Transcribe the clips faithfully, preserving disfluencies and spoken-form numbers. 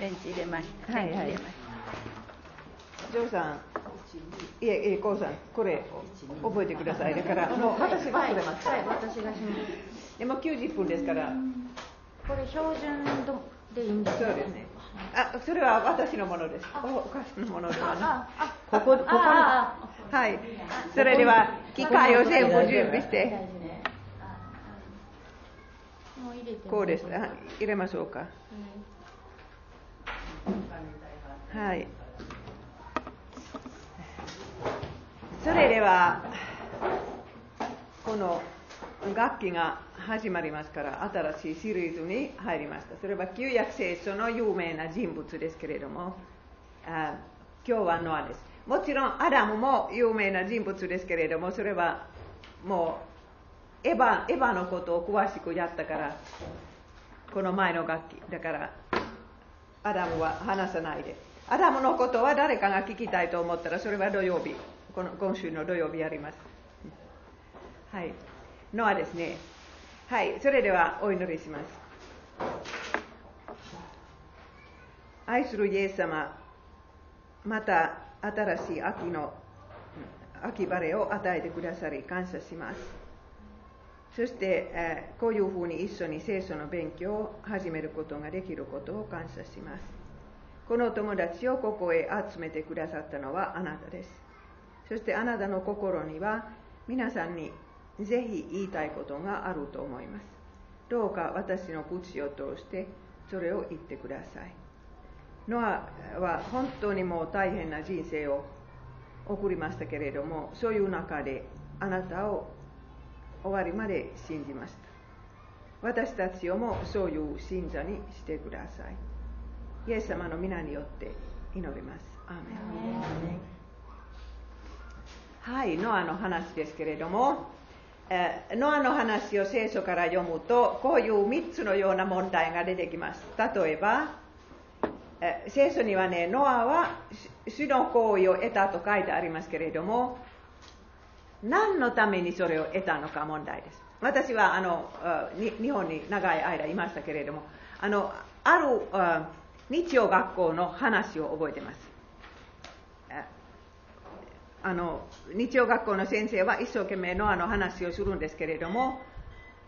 レンチ入れました。はいはい。ジョーさん、いえいえコウさん、これ覚えてください。だからもう私が取れます。はい、私がします。でもきゅうじゅっぷんですから。これ標準でいいんですか。そうですね。あ、それは私のものです。お菓子のものです。ここここのはい。それでは機械を全部準備して。こうです。入れましょうか。はい。それではこの楽器が始まりますから新しいシリーズに入りました。それは旧約聖書の有名な人物ですけれども、あ、今日はノアです。もちろんアダムも有名な人物ですけれども、それはもうエヴァ、エヴァのことを詳しくやったから、この前の楽器だからアダムは話さないで。アダムのことは誰かが聞きたいと思ったら、それは土曜日、この今週の土曜日やります。はい。ノアですね。はい、それではお祈りします。愛するイエス様、また新しい秋の秋晴れを与えてくださり感謝します。そして、えー、こういうふうに一緒に聖書の勉強を始めることができることを感謝します。この友達をここへ集めてくださったのはあなたです。そしてあなたの心には皆さんにぜひ言いたいことがあると思います。どうか私の口を通してそれを言ってください。ノアは本当にもう大変な人生を送りましたけれども、そういう中であなたを終わりまで信じました。私たちをもそういう信者にしてください。イエス様の皆によって祈ります。アーメン。はい、ノアの話ですけれども、ノアの話を聖書から読むと、こういうみっつのような問題が出てきます。例えば、聖書にはね、ノアは主の行為を得たと書いてありますけれども、何のためにそれを得たのか問題です。私はあの日本に長い間いましたけれども、あの、ある日曜学校の話を覚えています。あの日曜学校の先生は一生懸命ノアの話をするんですけれども、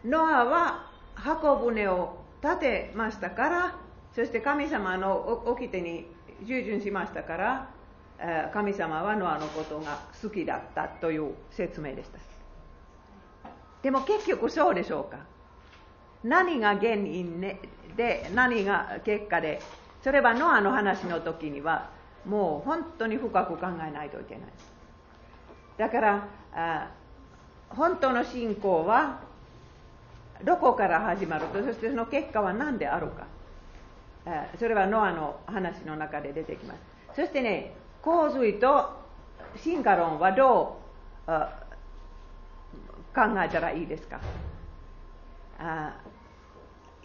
ノアは箱舟を建てましたから、そして神様の掟に従順しましたから、神様はノアのことが好きだったという説明でした。でも結局そうでしょうか。何が原因で何が結果で、それはノアの話の時にはもう本当に深く考えないといけない。だからあ本当の信仰はどこから始まると、そしてその結果は何であるか、あそれはノアの話の中で出てきます。そしてね、洪水と進化論はどう考えたらいいですか。あ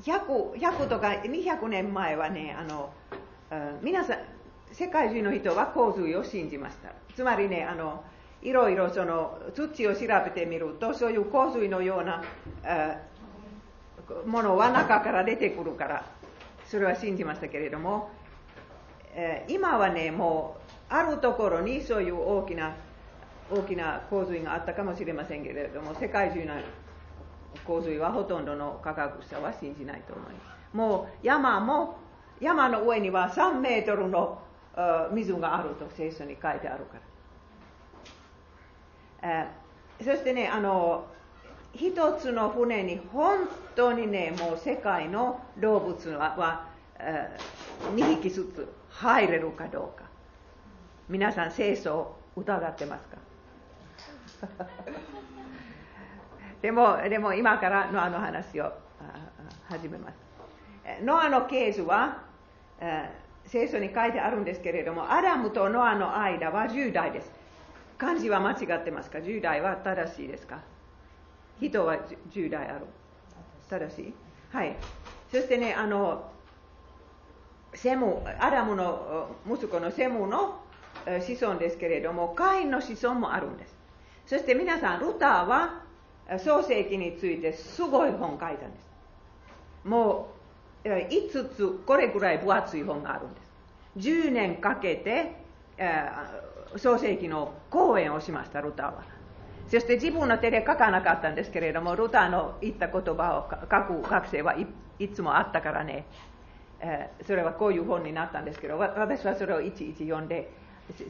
100, 100とかにひゃくねんまえはね、あのあ皆さん世界中の人は洪水を信じました。つまりね、あのいろいろその土を調べてみると、そういう洪水のようなものは中から出てくるから、それは信じましたけれども、えー、今はね、もうあるところにそういう大きな大きな洪水があったかもしれませんけれども、世界中の洪水はほとんどの科学者は信じないと思います。もう山も山の上にはさんメートルの水があると聖書に書いてあるから。そしてね、あの一つの船に本当にね、もう世界の動物はにひきずつ入れるかどうか、皆さん聖書を疑ってますかでもでも今からノアの話を始めます。ノアのケースは聖書に書いてあるんですけれども、アダムとノアの間はじゅうだいです。漢字は間違ってますか。じゅうだいは正しいですか。人はじゅうだいある。正しい。はい。そしてね、あのセム、アダムの息子のセムの子孫ですけれども、カインの子孫もあるんです。そして皆さん、ルターは創世記についてすごい本書いたんです。もうだからいつつこれぐらい分厚い本があるんです。じゅうねんかけて、えー、創世記の講演をしました、ルターは。そして自分の手で書かなかったんですけれども、ルターの言った言葉を書く学生はい、つもあったからね、えー、それはこういう本になったんですけど、私はそれをいちいち読んで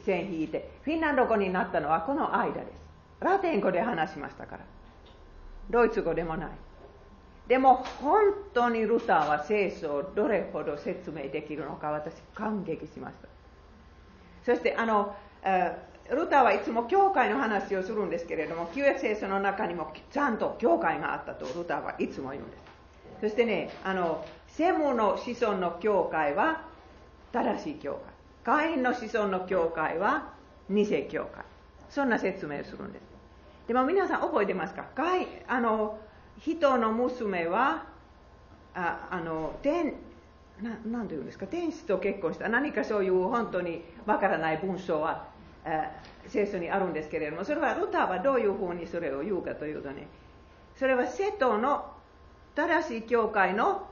線引いて、フィンランド語になったのはこの間です。ラテン語で話しましたから、ドイツ語でもない。でも本当にルターは聖書をどれほど説明できるのか、私感激しました。そしてあのルターはいつも教会の話をするんですけれども、旧約聖書の中にもちゃんと教会があったとルターはいつも言うんです。そしてね、あのセムの子孫の教会は正しい教会、カインの子孫の教会は偽教会、そんな説明をするんです。でも皆さん覚えてますか？カイン、あの人の娘はああの天ななんていうんですか、天使と結婚した、何かそういう本当にわからない文章は聖書にあるんですけれども、それはルターはどういうふうにそれを言うかというとね、それはセトの正しい教会の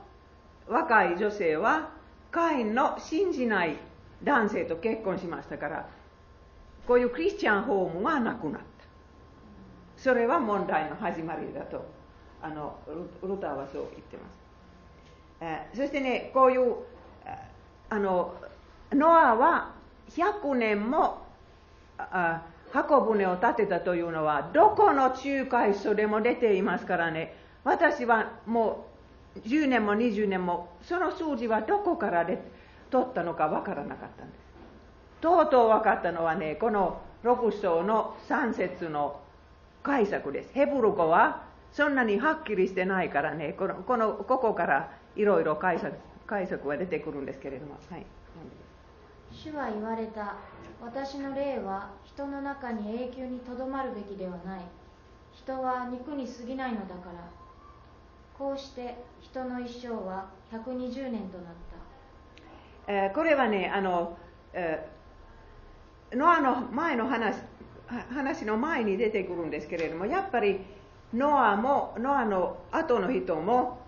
若い女性はカインの信じない男性と結婚しましたから、こういうクリスチャンホームはなくなった。それは問題の始まりだとあのルターはそう言ってます。えー、そしてね、こういうあのノアはひゃくねんもあ箱舟を建てたというのはどこの仲介書でも出ていますからね。私はもうじゅうねんもにじゅうねんもその数字はどこからで取ったのかわからなかったんです。とうとう分かったのはね、このろく章のさん節の解釈です。ヘブル語はそんなにはっきりしてないからね、この、この、ここからいろいろ解釈、解釈は出てくるんですけれども、はい。主は言われた。私の霊は人の中に永久にとどまるべきではない。人は肉に過ぎないのだから。こうして人の一生はひゃくにじゅうねんとなった。えー、これはね、あの、えー、ノアの前の話、話の前に出てくるんですけれども、やっぱり、ノアもノアの後の人も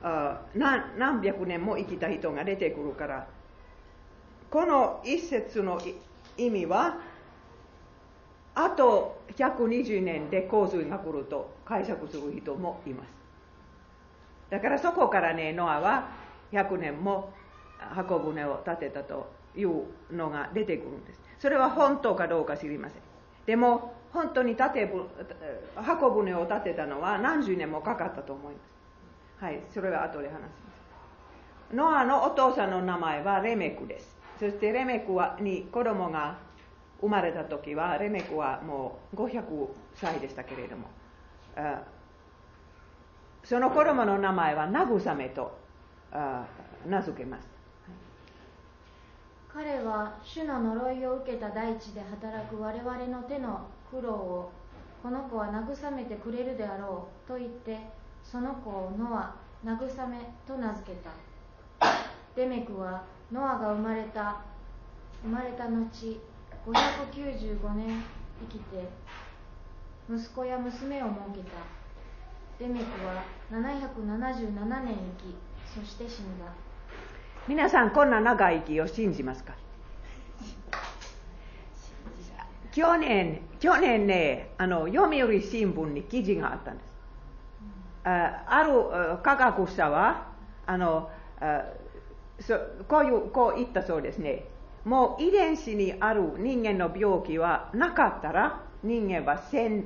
あ 何, 何百年も生きた人が出てくるから、この一節の意味はあとひゃくにじゅうねんで洪水が来ると解釈する人もいます。だからそこからね、ノアはひゃくねんも箱舟を建てたというのが出てくるんです。それは本当かどうか知りません。でも本当に建て箱舟を建てたのは何十年もかかったと思います。はい、それは後で話します。ノアのお父さんの名前はレメクです。そしてレメクはに子供が生まれた時は、レメクはもうごひゃくさいでしたけれども、あその子供の名前は慰めとあ名付けます。彼は主の呪いを受けた大地で働く我々の手の苦労をこの子は慰めてくれるであろうと言って、その子をノア慰めと名付けた。レメクはノアが生まれた生まれた後ごひゃくきゅうじゅうごねん生きて息子や娘を設けた。レメクはななひゃくななじゅうななねん生き、そして死んだ。皆さん、こんな長生きを信じますか？去年、去年ね、あの読売新聞に記事があったんです。うん、あ, ある科学者はあのあそこういうこう言ったそうですね。もう遺伝子にある人間の病気はなかったら、人間はせん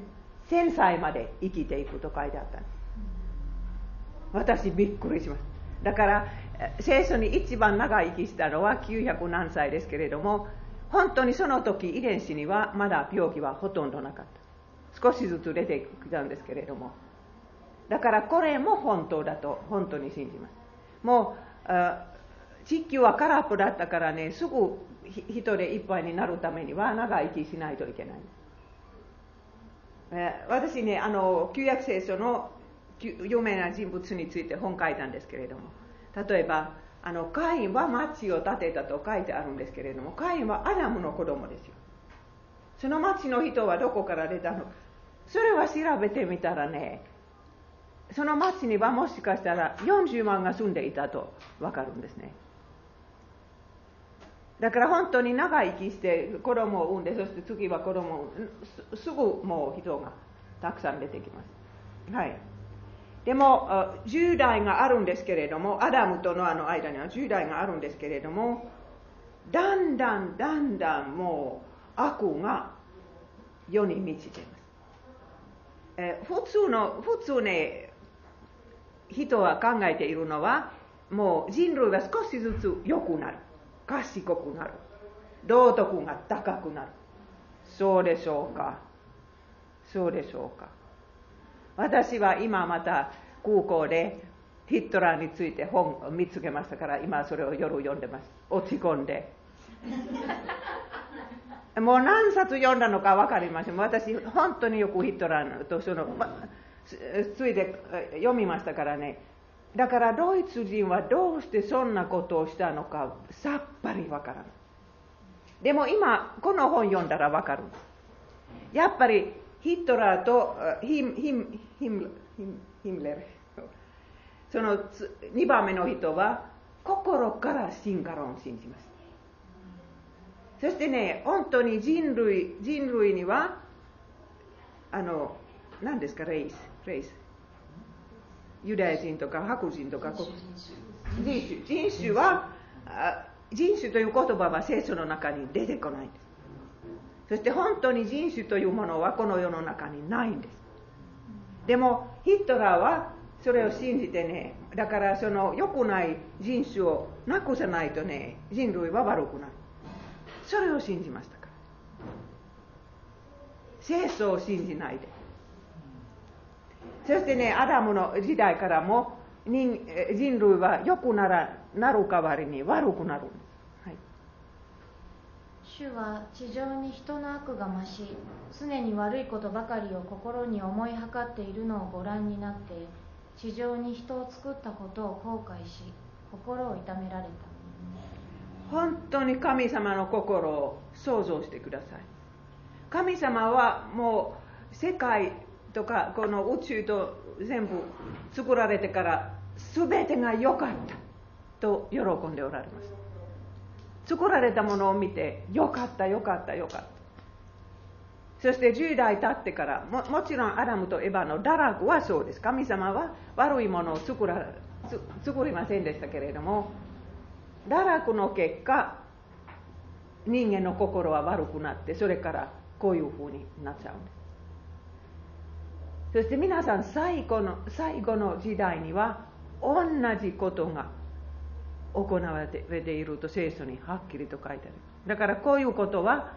さいまで生きていくと書いてあったんです。うん、私びっくりしました。だから聖書に一番長生きしたのはきゅうひゃくなんさいですけれども、本当にその時遺伝子にはまだ病気はほとんどなかった。少しずつ出てきたんですけれども、だからこれも本当だと本当に信じます。もう地球は空っぽだったからね、すぐ人でいっぱいになるためには長生きしないといけない。私ね、あの旧約聖書の有名な人物について本書いたんですけれども、例えばあのカインは町を建てたと書いてあるんですけれども、カインはアダムの子供ですよ。その町の人はどこから出たのか、それは調べてみたらね、その町にはもしかしたらよんじゅうまんが住んでいたと分かるんですね。だから本当に長生きして子供を産んで、そして次は子供を産む、すぐもう人がたくさん出てきます。はい。でもじゅう代があるんですけれども、アダムとノアの間にはじゅう代があるんですけれども、だんだんだんだんもう悪が世に満ちています。えー、普通の普通ね、人は考えているのは、もう人類は少しずつ良くなる、賢くなる、道徳が高くなる。そうでしょうか。そうでしょうか。私は今また空港でヒットラーについて本を見つけましたから、今それを夜読んでます。落ち込んで。もう何冊読んだのか分かりません。私、本当によくヒットラーとその、ま、ついで読みましたからね。だからドイツ人はどうしてそんなことをしたのかさっぱり分からない。でも今、この本読んだら分かる。やっぱりヒットラーとヒム、ヒム、ヒム、ヒムレル、そのにばんめの人は心から進化論を信じました。そしてね、本当に人類、人類には、あの、何ですか、レイス、レイス。ユダヤ人とか白人とか、人種、人種、人種は、人種という言葉は聖書の中に出てこないんです。そして本当に人種というものはこの世の中にないんです。でも、ヒトラーはそれを信じてね、だからその良くない人種をなくさないとね、人類は悪くなる。それを信じましたから。聖書を信じないで。そしてね、アダムの時代からも 人, 人類は良くならなる代わりに悪くなるんです、はい。主は地上に人の悪が増し、常に悪いことばかりを心に思いはかっているのをご覧になって、地上に人を作ったことを後悔し、心を痛められた。本当に神様の心を想像してください。神様はもう世界とかこの宇宙と全部作られてから全てが良かったと喜んでおられます。作られたものを見て良かった良かった良かった。そしてじゅう代経ってから も, もちろんアダムとエヴァの堕落はそうです。神様は悪いものを 作, ら作りませんでしたけれども、堕落の結果、人間の心は悪くなって、それからこういうふうになっちゃうんです。そして皆さん、最後の、最後の時代には、同じことが行われていると聖書にはっきりと書いてある。だからこういうことは、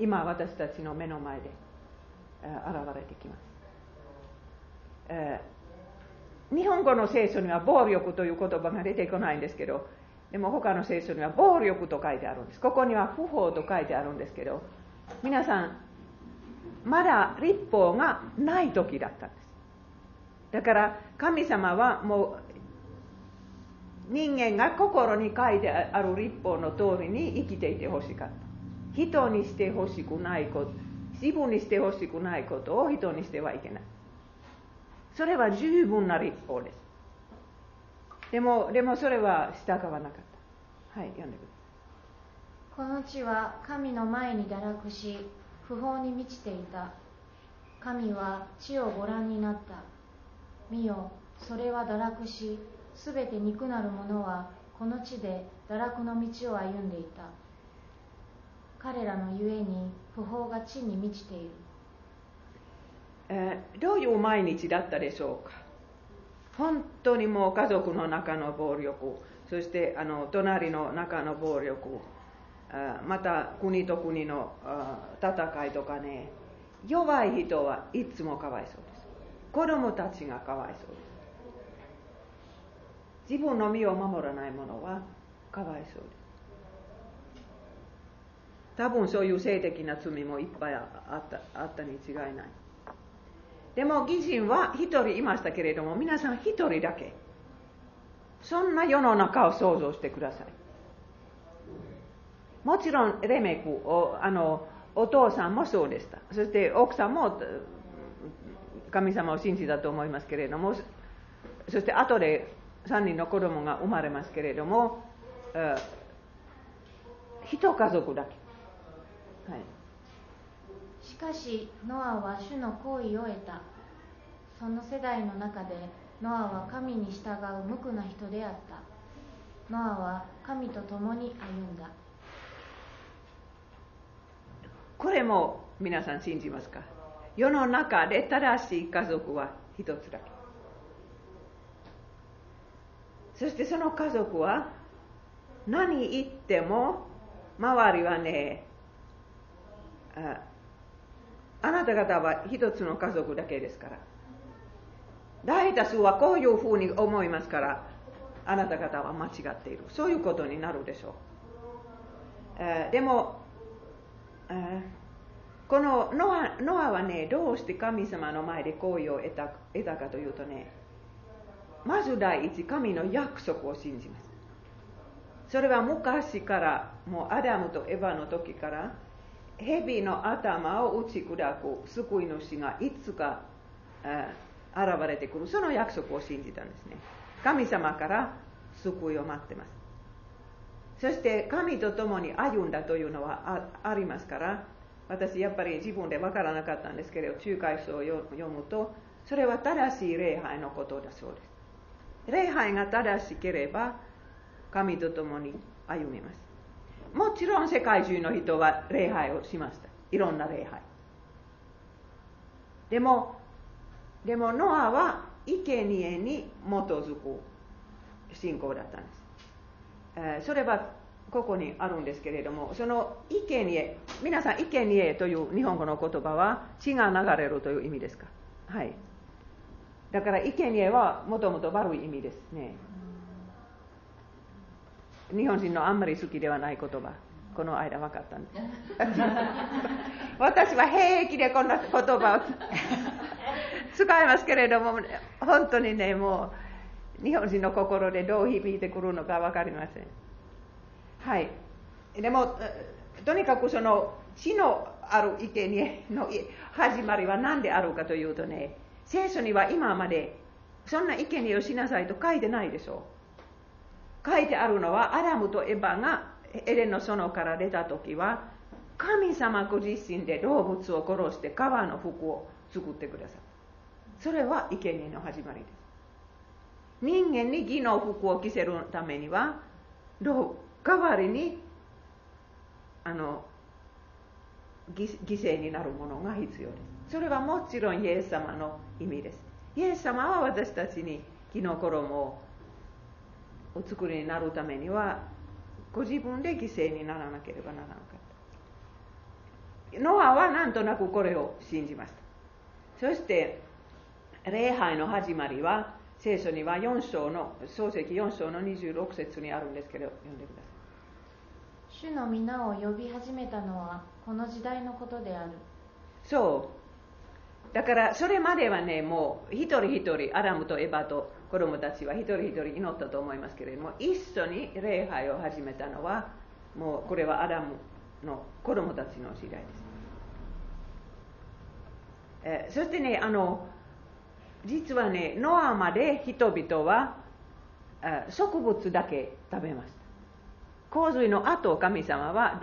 今私たちの目の前で現れてきます。日本語の聖書には暴力という言葉が出てこないんですけど、でも他の聖書には暴力と書いてあるんです。ここには不法と書いてあるんですけど、皆さん、まだ立法がない時だったんです。だから神様はもう人間が心に書いてある立法の通りに生きていてほしかった。人にしてほしくないこと、自分にしてほしくないことを人にしてはいけない。それは十分な立法です。でも、でもそれは従わなかった。はい、読んでください。この地は神の前に堕落し、不法に満ちていた。神は地をご覧になった。見よ、それは堕落し、すべて肉なる者はこの地で堕落の道を歩んでいた。彼らのゆえに不法が地に満ちている。えー、どういう毎日だったでしょうか。本当にもう家族の中の暴力、そしてあの隣の中の暴力、また国と国の戦いとかね、弱い人はいつもかわいそうです。子供たちがかわいそうです。自分の身を守らない者はかわいそうです。多分そういう性的な罪もいっぱいあった、あったに違いない。でも義人は一人いましたけれども、皆さん一人だけ。そんな世の中を想像してください。もちろんレメク、お、あの、お父さんもそうでした。そして奥さんも神様を信じたと思いますけれども、そして後でさんにんの子供が生まれますけれども、一家族だけ、はい、しかしノアは主の行為を得た。その世代の中でノアは神に従う無垢な人であった。ノアは神と共に歩んだ。これも皆さん信じますか？世の中で正しい家族は一つだけ。そしてその家族は何言っても周りはね、 あ, あなた方は一つの家族だけですから、大多数はこういうふうに思いますから、あなた方は間違っている、そういうことになるでしょう。あでもあこのノ ア, ノアはね、どうして神様の前で行為を得 た, 得たかというとね、まず第一、神の約束を信じます。それは昔から、もうアダムとエヴァの時から、蛇の頭を打ち砕く救い主がいつか現れてくる、その約束を信じたんですね。神様から救いを待ってます。そして神と共に歩んだというのは あ, ありますから、私やっぱり自分で分からなかったんですけれど、仲介書を読むと、それは正しい礼拝のことだそうです。礼拝が正しければ神と共に歩みます。もちろん世界中の人は礼拝をしました、いろんな礼拝。でもでもノアは生贄に基づく信仰だったんです。えー、それはここにあるんですけれども、その生贄、皆さん生贄という日本語の言葉は血が流れるという意味ですか？はい。だから生贄はもともと悪い意味ですね。日本人のあんまり好きではない言葉、この間分かったんです私は平気でこんな言葉を使いますけれども、本当にね、もう日本人の心でどう響いてくるのか分かりません。はい、でもとにかくその地のある生贄の始まりは何であるかというとね、聖書には今までそんな生贄をしなさいと書いてないでしょう。書いてあるのはアダムとエヴァがエデンの園から出た時は、神様ご自身で動物を殺して革の服を作ってください。それは生贄の始まりです。人間に義の服を着せるためにはどう代わりにあの 犠, 犠牲になるものが必要です。それはもちろんイエス様の意味です。イエス様は私たちに義の衣をお作りになるためにはご自分で犠牲にならなければならなかった。ノアはなんとなくこれを信じました。そして礼拝の始まりは聖書にはよん章の創世記よん章のにじゅうろく節にあるんですけど、読んでください。主の皆を呼び始めたのはこの時代のことである。そうだから、それまではね、もう一人一人、アダムとエヴァと子供たちは一人一人祈ったと思いますけれども、一緒に礼拝を始めたのは、もうこれはアダムの子供たちの時代です。えー、そしてね、あの実はね、ノアまで人々は植物だけ食べました。洪水の後、神様は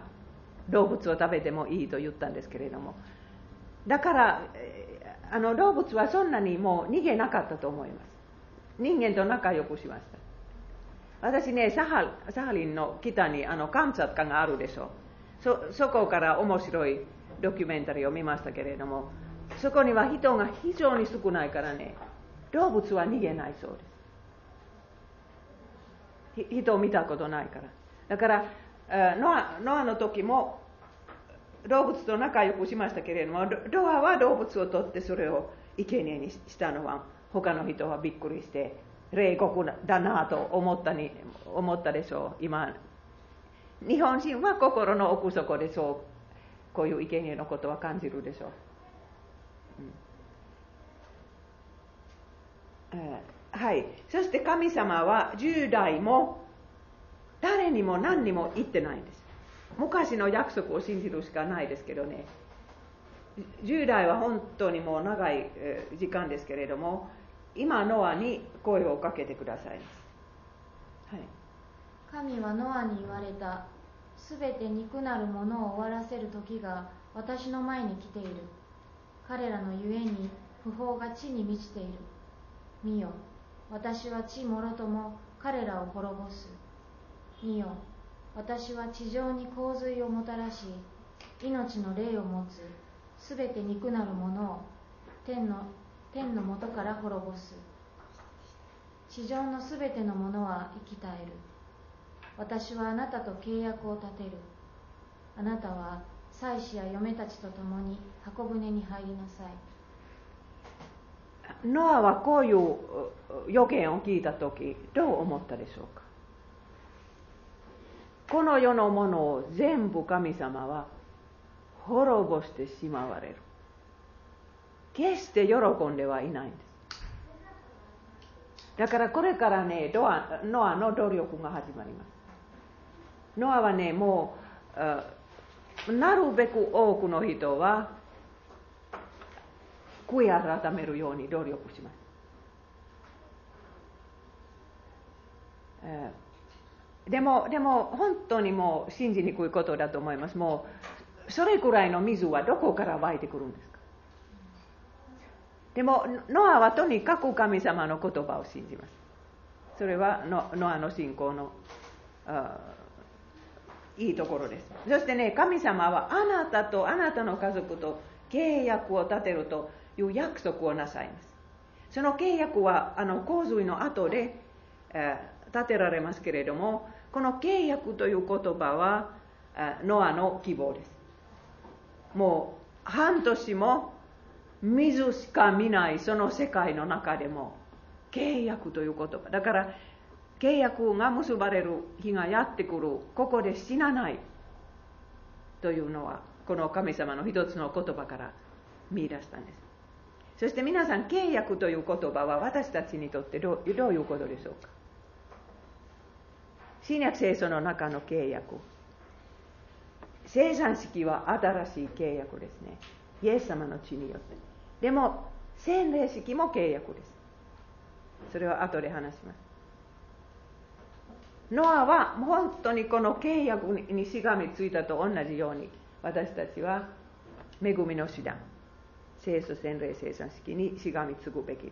動物を食べてもいいと言ったんですけれども、だからあの動物はそんなにもう逃げなかったと思います。人間と仲良くしました。私ね、サハ、サハリンの北にあのカムチャツカがあるでしょう。 そ, そこから面白いドキュメンタリーを見ましたけれども、そこには人が非常に少ないからね、動物は逃げないそうです。人を見たことないから。だからノア、ノアの時も動物と仲良くしましたけれども、ノアは動物を取ってそれを生贄にしたのは、他の人はびっくりして冷酷だなと思ったに思ったでしょう。今日本人は心の奥底でそうこういう生贄のことは感じるでしょう。はい、そして神様はじゅう代も誰にも何にも言ってないんです。昔の約束を信じるしかないですけどね、従来は本当にもう長い時間ですけれども、今ノアに声をかけてください、はい、神はノアに言われた。すべて肉なるものを終わらせる時が私の前に来ている。彼らのゆえに不法が地に満ちている。見よ、私は地もろとも彼らを滅ぼす。見よ、私は地上に洪水をもたらし、命の霊を持つすべて肉なるものを天の天の元から滅ぼす。地上のすべてのものは生き絶える。私はあなたと契約を立てる。あなたは妻子や嫁たちと共に箱舟に入りなさい。ノアはこういう予言を聞いたとき、どう思ったでしょうか。この世のものを全部神様は滅ぼしてしまわれる。決して喜んではいないんです。だからこれからね、ノアの努力が始まります。ノアはね、もうなるべく多くの人は悔い改めるように努力します、えー、でもでも本当にもう信じにくいことだと思います。もうそれくらいの水はどこから湧いてくるんですか。でもノアはとにかく神様の言葉を信じます。それは ノ, ノアの信仰のいいところです。そしてね、神様はあなたとあなたの家族と契約を立てるという約束をなさいます。その契約はあの洪水の後で、えー、立てられますけれども、この契約という言葉はノアの希望です。もう半年も水しか見ないその世界の中でも契約という言葉だから、契約が結ばれる日がやってくる、ここで死なないというのはこの神様の一つの言葉から見出したんです。そして皆さん、契約という言葉は私たちにとってど う, どういうことでしょうか。新約聖書の中の契約、生産式は新しい契約ですね、イエス様の血によって。でも洗礼式も契約です。それは後で話します。ノアは本当にこの契約にしがみついたと同じように、私たちは恵みの手段、聖書、洗礼、生産式にしがみつくべきで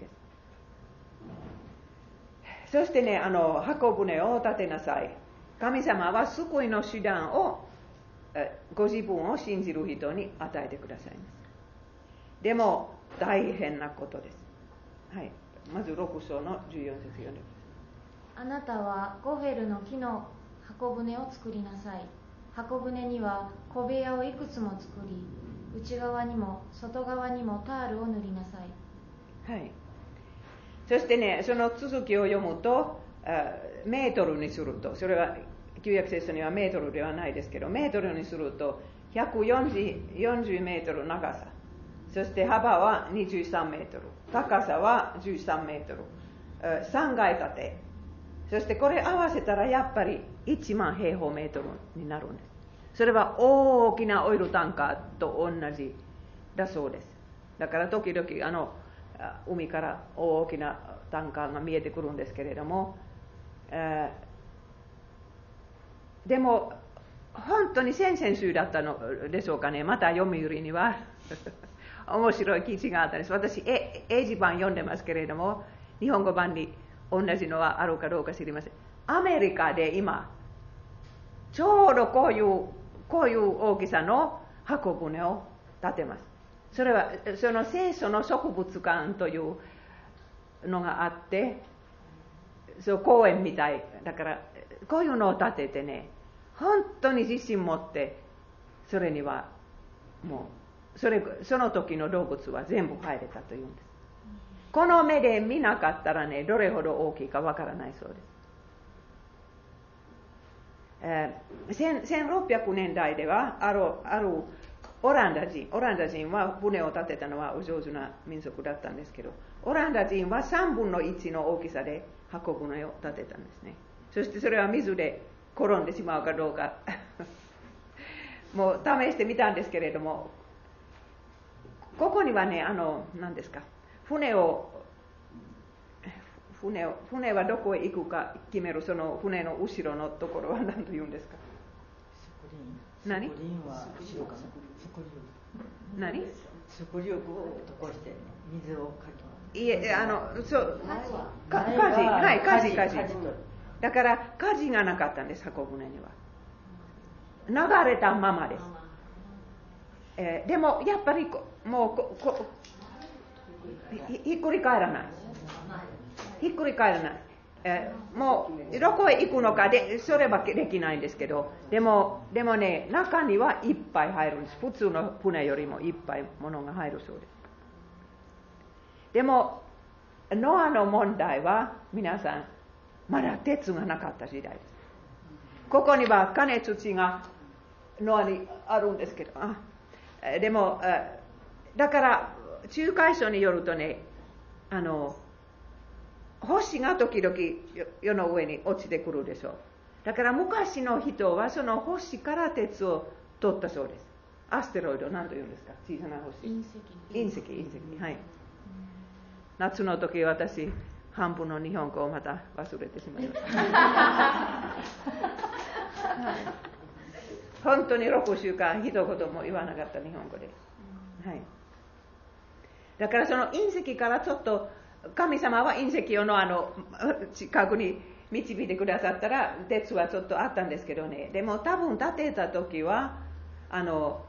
す。そしてね、あの箱舟を立てなさい。神様は救いの手段をご自分を信じる人に与えてくださいます。でも大変なことです、はい、まずろく章のじゅうよん節読んでください。あなたはゴフェルの木の箱舟を作りなさい。箱舟には小部屋をいくつも作り、内側にも外側にもタールを塗りなさい、はい、そしてね、その続きを読むとメートルにすると、それは旧約聖書にはメートルではないですけど、メートルにするとひゃくよんじゅうメートル長さ、そして幅はにじゅうさんメートル、高さはじゅうさんメートル、さんがい建て、そしてこれ合わせたらやっぱりいちまんへいほうメートルになるんです。それは大きなオイルタンカーと同じだそうです。だから時々あの海から大きなタンカーが見えてくるんですけれども、えーでも本当に先々週だったのでしょうかね、また読売には面白い記事があったんです。私、英字版読んでますけれども、日本語版に同じのはあるかどうか知りません。アメリカで今、ちょうどこういう、こういう大きさの箱舟を建てます。それは、その聖書の植物館というのがあって、そう公園みたい、だからこういうのを建ててね、本当に自信持って、それにはもうそれ、その時の動物は全部入れたというんです。この目で見なかったらね、どれほど大きいかわからないそうです。えー、せんろっぴゃくねんだいではある、あるオランダ人、オランダ人は船を建てたのはお上手な民族だったんですけど、オランダ人はさんぶんのいちの大きさで箱舟を建てたんですね。そしてそれは水で転んでしまうかどうかもう試してみたんですけれども、ここにはね、あの何ですか、船を船を船はどこへ行くか決める、その船の後ろのところは何と言うんですか。何？スクリーンは後ろかな。何？速力を起こして水をかき。いえ、あのそう火事、はい火事火事。だから火事がなかったんです箱舟には。流れたままです。えー、でもやっぱりこもうここひっくり返らない。ひっくり返らない。えー、もうどこへ行くのかでそれはできないんですけど、でもでもね、中にはいっぱい入るんです。普通の船よりもいっぱいものが入るそうです。でもノアの問題は皆さんまだ鉄がなかった時代です。ここには金槌がノアにあるんですけど、あでもだから仲介書によるとね、あの星が時々世の上に落ちてくるでしょう。だから昔の人はその星から鉄を取ったそうです。アステロイド、何と言うんですか、小さな星。隕石。隕石、隕石。はい。夏の時、私、半分の日本語をまた忘れてしまいました。はい、本当にろくしゅうかん、一言も言わなかった日本語で。はい、だからその隕石からちょっと、神様は隕石をのあの近くに導いてくださったら鉄はちょっとあったんですけどね。でも多分建てた時はあの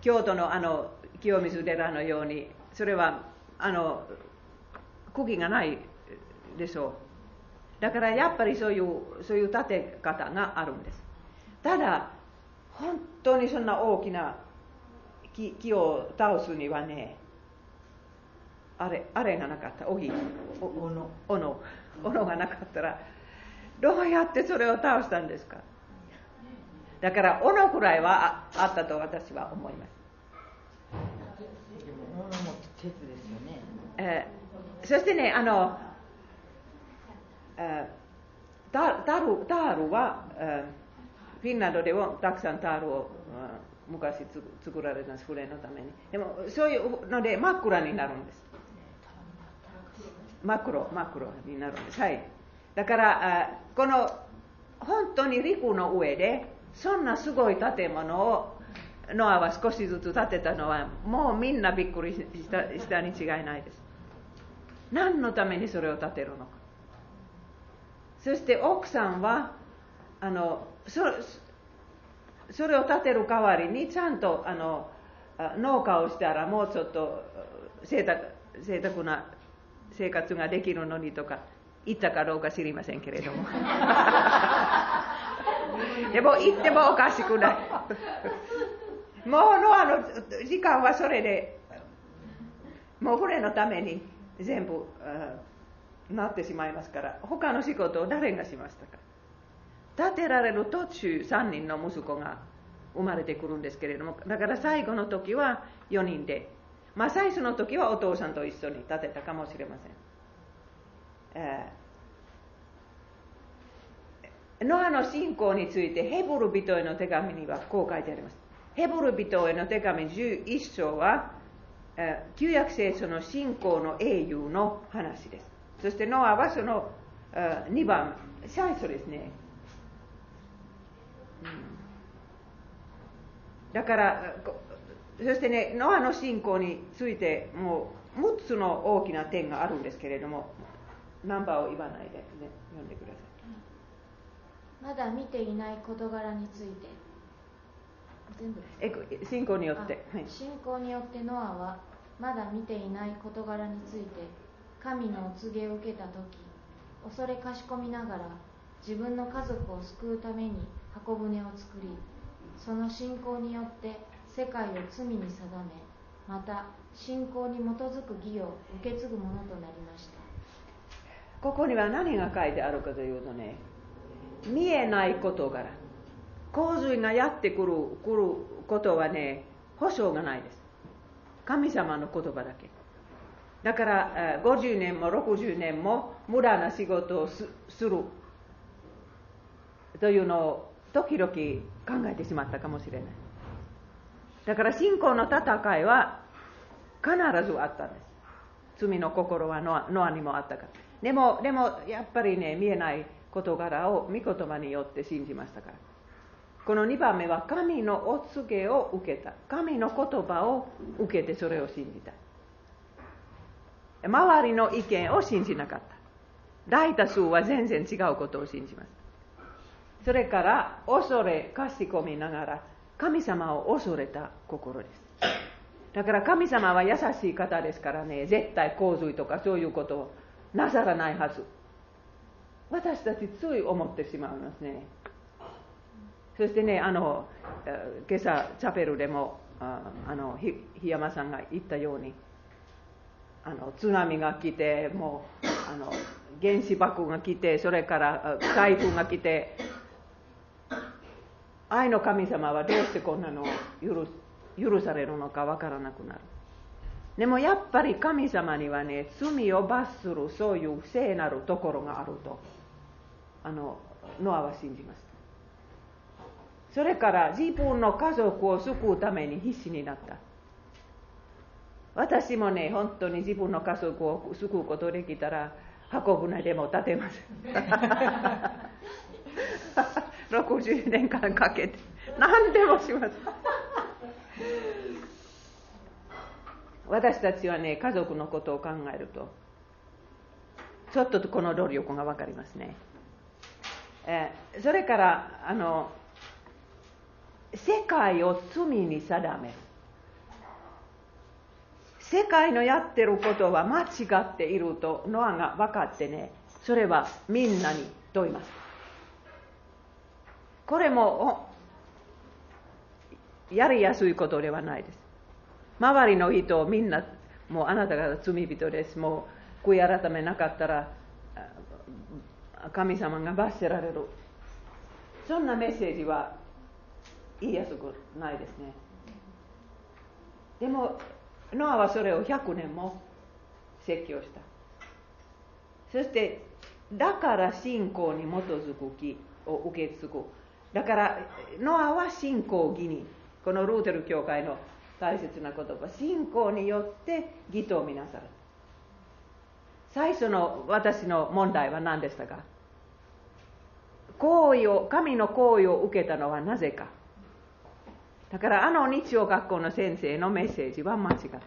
京都のあの清水寺のようにそれはあの釘がないでしょう。だからやっぱりそういうそういう建て方があるんです。ただ本当にそんな大きな 木, 木を倒すにはね、あ れ, あれがなかった、おぎ、おの、おの、おのがなかったら、どうやってそれを倒したんですか。だから、おのくらいは あ, あったと私は思います。でも、おのも鉄ですよね。えー、そしてね、あの、えー、タ, タ, ルタールは、えー、フィンランドでもたくさんタールを、うん、昔つ作られたんです、船のために。でも、そういうので、真っ暗になるんです。マクロ、マクロになるんです。はい。だから、この本当に陸の上で、そんなすごい建物をノアは少しずつ建てたのは、もうみんなびっくりした、したに違いないです。何のためにそれを建てるのか。そして奥さんは、あの、そ、それを建てる代わりに、ちゃんとあの農家をしたら、もうちょっと贅沢、贅沢な生活ができるのにとか言ったかどうか知りませんけれどもでも言ってもおかしくないもうノアの時間はそれでもう船のために全部、うん、なってしまいますから、他の仕事を誰がしましたか。建てられる途中さんにんの息子が生まれてくるんですけれども、だから最後の時はよにんで、まあ、最初の時はお父さんと一緒に建てたかもしれません。えー、ノアの信仰についてヘブル人への手紙にはこう書いてあります。ヘブル人への手紙じゅういっ章は、えー、旧約聖書の信仰の英雄の話です。そしてノアはその、えー、にばん最初ですね。うん、だからそしてね、ノアの信仰についてもうむっつの大きな点があるんですけれども、ナンバーを言わないで、ね、読んでください。まだ見ていない事柄について全部です。え、信仰によって、はい、信仰によってノアはまだ見ていない事柄について神のお告げを受けた時、恐れかしこみながら自分の家族を救うために箱舟を作り、その信仰によって世界を罪に定め、また信仰に基づく義を受け継ぐものとなりました。ここには何が書いてあるかというとね、見えない事柄、洪水がやってくる、来ることはね、保証がないです。神様の言葉だけ。だからごじゅうねんもろくじゅうねんも無駄な仕事を す, するというのを時々考えてしまったかもしれない。だから信仰の戦いは必ずあったんです。罪の心はノアにもあったから。でも、でもやっぱりね、見えない事柄を御言葉によって信じましたから。このにばんめは神のお告げを受けた。神の言葉を受けてそれを信じた。周りの意見を信じなかった。大多数は全然違うことを信じます。それから恐れかしこみながら神様を恐れた心です。だから神様は優しい方ですからね、絶対洪水とかそういうことをなさらないはず。私たちつい思ってしまいますね。そしてね、あの今朝チャペルでもあの檜山さんが言ったように、あの津波が来て、もうあの原子爆が来て、それから台風が来て、愛の神様はどうしてこんなのを 許, 許されるのかわからなくなる。でもやっぱり神様にはね、罪を罰するそういう聖なるところがあるとあのノアは信じました。それから自分の家族を救うために必死になった。私もね、本当に自分の家族を救うことできたら運ぶ船でも建てますろくじゅうねんかんかけて何でもします私たちはね、家族のことを考えるとちょっとこの努力が分かりますね。えー、それからあの世界を罪に定める。世界のやってることは間違っているとノアが分かってね、それはみんなに問います。これもやりやすいことではないです。周りの人をみんな、もうあなたが罪人です、もう悔い改めなかったら神様が罰せられる、そんなメッセージは言いやすくないですね。でもノアはそれをひゃくねんも説教した。そしてだから信仰に基づく義を受け継ぐ。だからノアは信仰義に、このルーテル教会の大切な言葉、信仰によって義とみなされた。最初の私の問題は何でしたか？行為を、神の行為を受けたのはなぜか。だからあの日曜学校の先生のメッセージは間違っていた。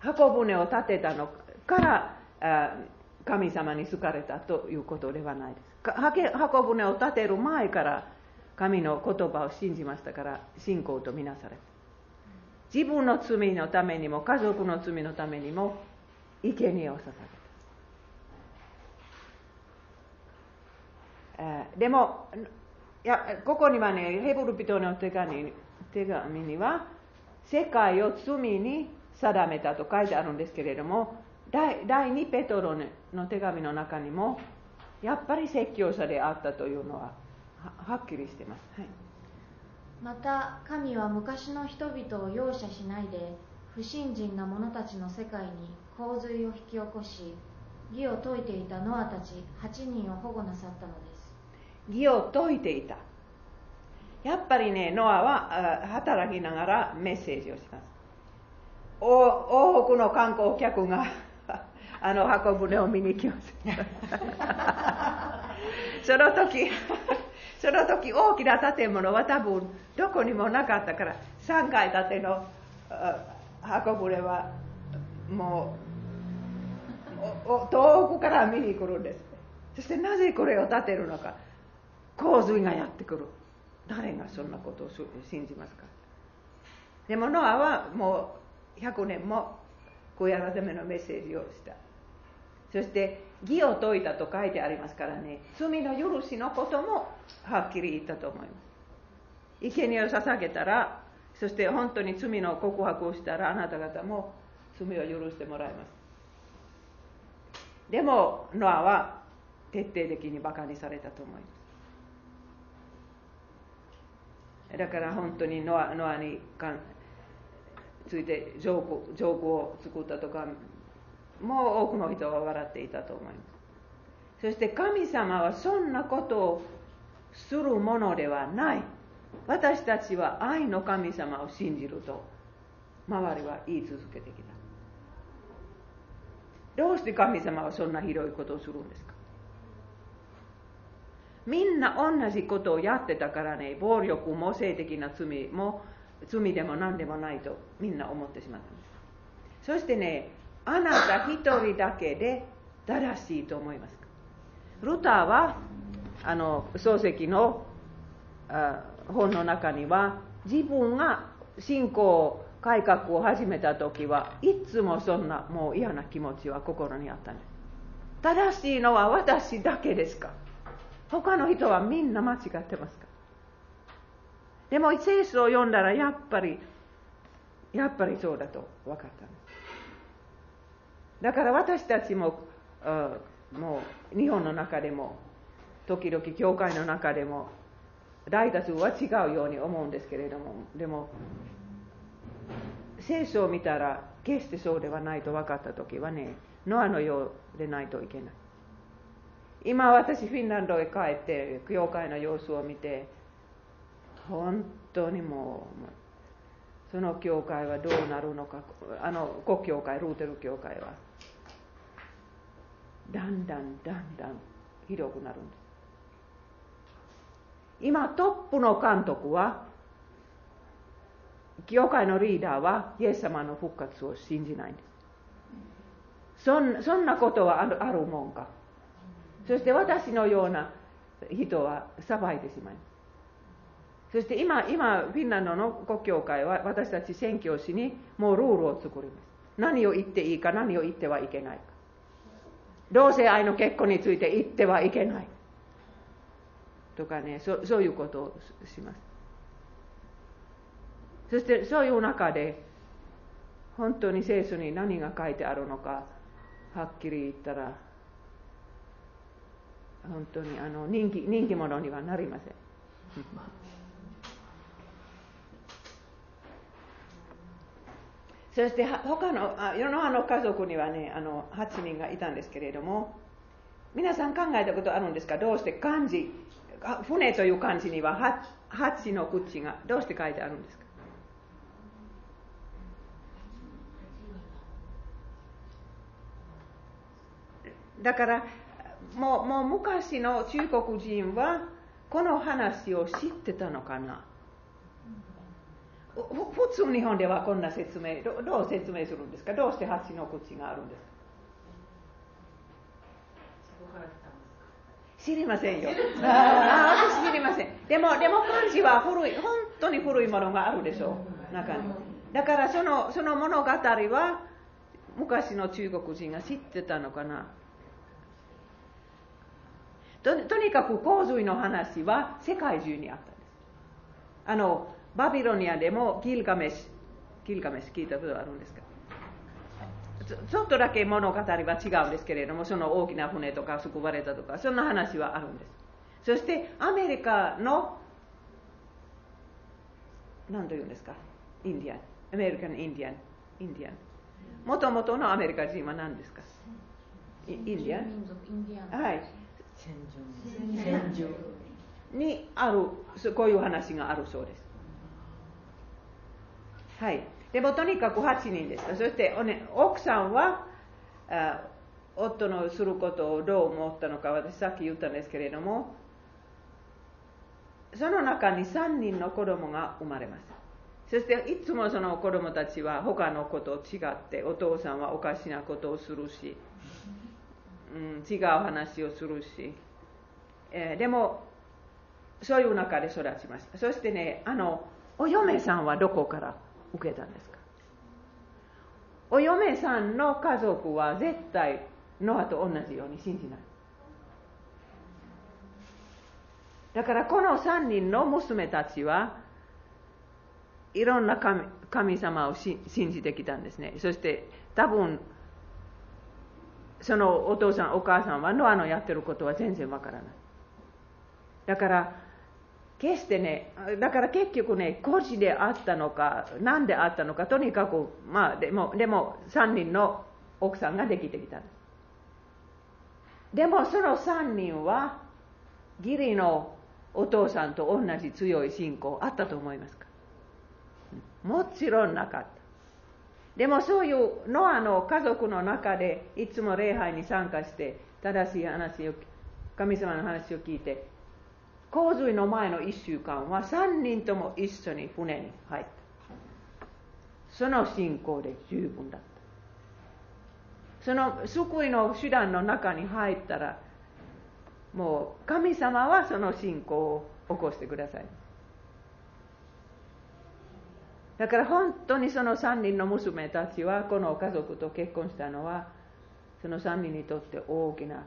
箱舟を建てたのから神様に好かれたということではないです。箱舟を建てる前から神の言葉を信じましたから、信仰とみなされた。自分の罪のためにも家族の罪のためにも生贄を捧げた。でもいや、ここにはね、ヘブル人の手紙、手紙には世界を罪に定めたと書いてあるんですけれども、第二ペトロの手紙の中にもやっぱり説教者であったというのは は, はっきりしてます、はい、また神は昔の人々を容赦しないで不信心な者たちの世界に洪水を引き起こし、義を説いていたノアたちはちにんを保護なさったのです。義を説いていた。やっぱりね、ノアは働きながらメッセージをします。多くの観光客があの箱舟を見に来ますその時その時大きな建物は多分どこにもなかったから、さんがい建ての箱舟はもう遠くから見に来るんです。そしてなぜこれを建てるのか、洪水がやってくる。誰がそんなことを信じますか？でもノアはもうひゃくねんも悔い改めのメッセージをした。そして義を説いたと書いてありますからね、罪の許しのこともはっきり言ったと思います。生贄を捧げたら、そして本当に罪の告白をしたら、あなた方も罪を許してもらいます。でもノアは徹底的にバカにされたと思います。だから本当にノア、ノアについてジョーク、ジョークを作ったとか、もう多くの人は笑っていたと思います。そして神様はそんなことをするものではない。私たちは愛の神様を信じると周りは言い続けてきた。どうして神様はそんなひどいことをするんですか？みんな同じことをやってたからね、暴力も性的な罪も罪でも何でもないとみんな思ってしまったんです。そしてね、あなた一人だけで正しいと思いますか？ルターはあの漱石のあ本の中には、自分が信仰改革を始めた時はいつもそんなもう嫌な気持ちは心にあったんです。正しいのは私だけですか？他の人はみんな間違ってますか？でも聖書を読んだらやっぱりやっぱりそうだと分かったんです。だから私たちももう日本の中でも時々教会の中でも大多数は違うように思うんですけれども、でも聖書を見たら決してそうではないと分かったときはね、ノアのようでないといけない。今私フィンランドへ帰って教会の様子を見て、本当にもうその教会はどうなるのか、あの国教会、ルーテル教会はだんだんだんだんひどくなるんです。今トップの監督は、教会のリーダーはイエス様の復活を信じないんです。そん、そんなことはある、あるもんか。そして私のような人は裁いてしまいます。そして今、今フィンランドの国教会は私たち宣教師にもうルールを作ります。何を言っていいか、何を言ってはいけないか、同性愛の結婚について言ってはいけないとかね、そ、そういうことをします。そしてそういう中で本当に聖書に何が書いてあるのかはっきり言ったら、本当にあの人気、人気者にはなりません。そして他の世の中の家族にはね、あのはちにんがいたんですけれども、皆さん考えたことあるんですか？どうして漢字、船という漢字には はち, はちの口がどうして書いてあるんですか？だからもう、 もう昔の中国人はこの話を知ってたのかな。ふ普通日本ではこんな説明、ど、 どう説明するんですか？どうしてはちの口があるんですか？知りませんよ。ああ、私知りません。でも、でも漢字は古い、本当に古いものがあるでしょう、中に。だからその、その物語は昔の中国人が知ってたのかな。と、 とにかく洪水の話は世界中にあったんです。あのバビロニアでもギルガメッシュ、ギルガメッシュ聞いたことあるんですか？ちょっとだけ物語は違うんですけれども、その大きな船とか救われたとか、そんな話はあるんです。そしてアメリカの何というんですか、インディアン、アメリカンインディアン、インディアン、もともとのアメリカ人は何ですか？インディアン、はい、先住にある、こういう話があるそうです。はい。でもとにかくはちにんでした。そしてお、ね、奥さんはあ夫のすることをどう思ったのか、私さっき言ったんですけれども、その中にさんにんの子供が生まれます。そしていつもその子供たちは他の子と違って、お父さんはおかしなことをするし、うん、違う話をするし、えー、でもそういう中で育ちました。そしてね、あのお嫁さんはどこから受けたんですか？お嫁さんの家族は絶対ノアと同じように信じない。だからこのさんにんの娘たちはいろんな 神, 神様を信じてきたんですね。そして多分そのお父さんお母さんはノアのやってることは全然わからない。だから決してね、だから結局ね、孤児であったのか、何であったのか、とにかく、まあ、でも、でもさんにんの奥さんができてきたんです。でもそのさんにんは義理のお父さんと同じ強い信仰あったと思いますか？もちろんなかった。でもそういうノアの家族の中でいつも礼拝に参加して正しい話を神様の話を聞いて、洪水の前のいっしゅうかんはさんにんとも一緒に船に入った。その信仰で十分だった。その救いの手段の中に入ったら、もう神様はその信仰を起こしてください。だから本当にそのさんにんの娘たちは、この家族と結婚したのはそのさんにんにとって大きな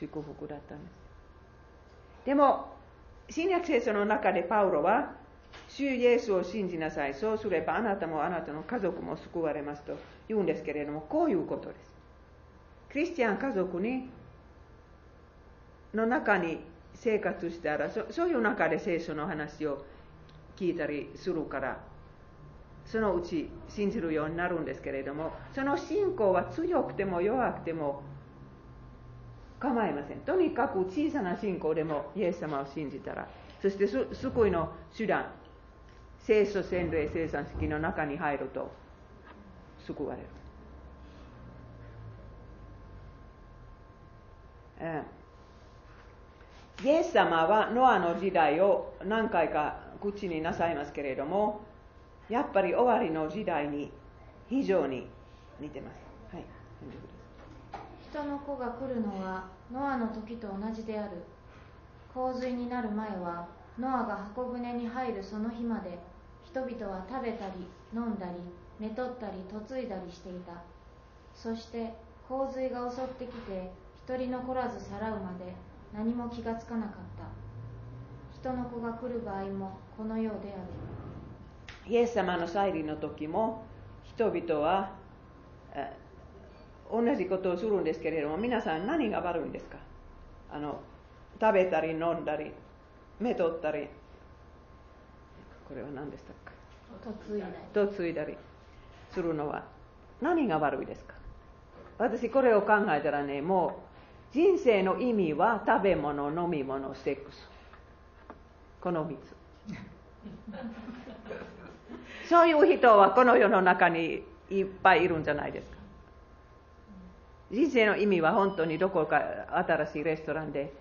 祝福だったんです。でも新約聖書の中でパウロは、主イエスを信じなさい、そうすればあなたもあなたの家族も救われますと言うんですけれども、こういうことです。クリスチャン家族にの中に生活したら、 そ, そういう中で聖書の話を聞いたりするから、そのうち信じるようになるんですけれども、その信仰は強くても弱くても構いません。とにかく小さな信仰でもイエス様を信じたら、そして救いの手段、聖書、洗礼、聖餐式の中に入ると救われる。うんイエス様はノアの時代を何回か口になさいますけれども、やっぱり終わりの時代に非常に似てます。はい、人の子が来るのはノアの時と同じである。洪水になる前はノアが箱舟に入るその日まで、人々は食べたり飲んだり寝とったり嫁いだりしていた。そして洪水が襲ってきて、一人残らずさらうまで何も気がつかなかった。人の子が来る場合もこのようである。イエス様の再臨の時も人々は同じことをするんですけれども、皆さん何が悪いんですか？あの食べたり飲んだり、目取ったり、これは何でしたか？嫁いだりするのは何が悪いですか？私これを考えたらね、もう人生の意味は食べ物、飲み物、セックス。このみっつ。そういう人はこの世の中にいっぱいいるんじゃないですか。人生の意味は本当にどこか新しいレストランで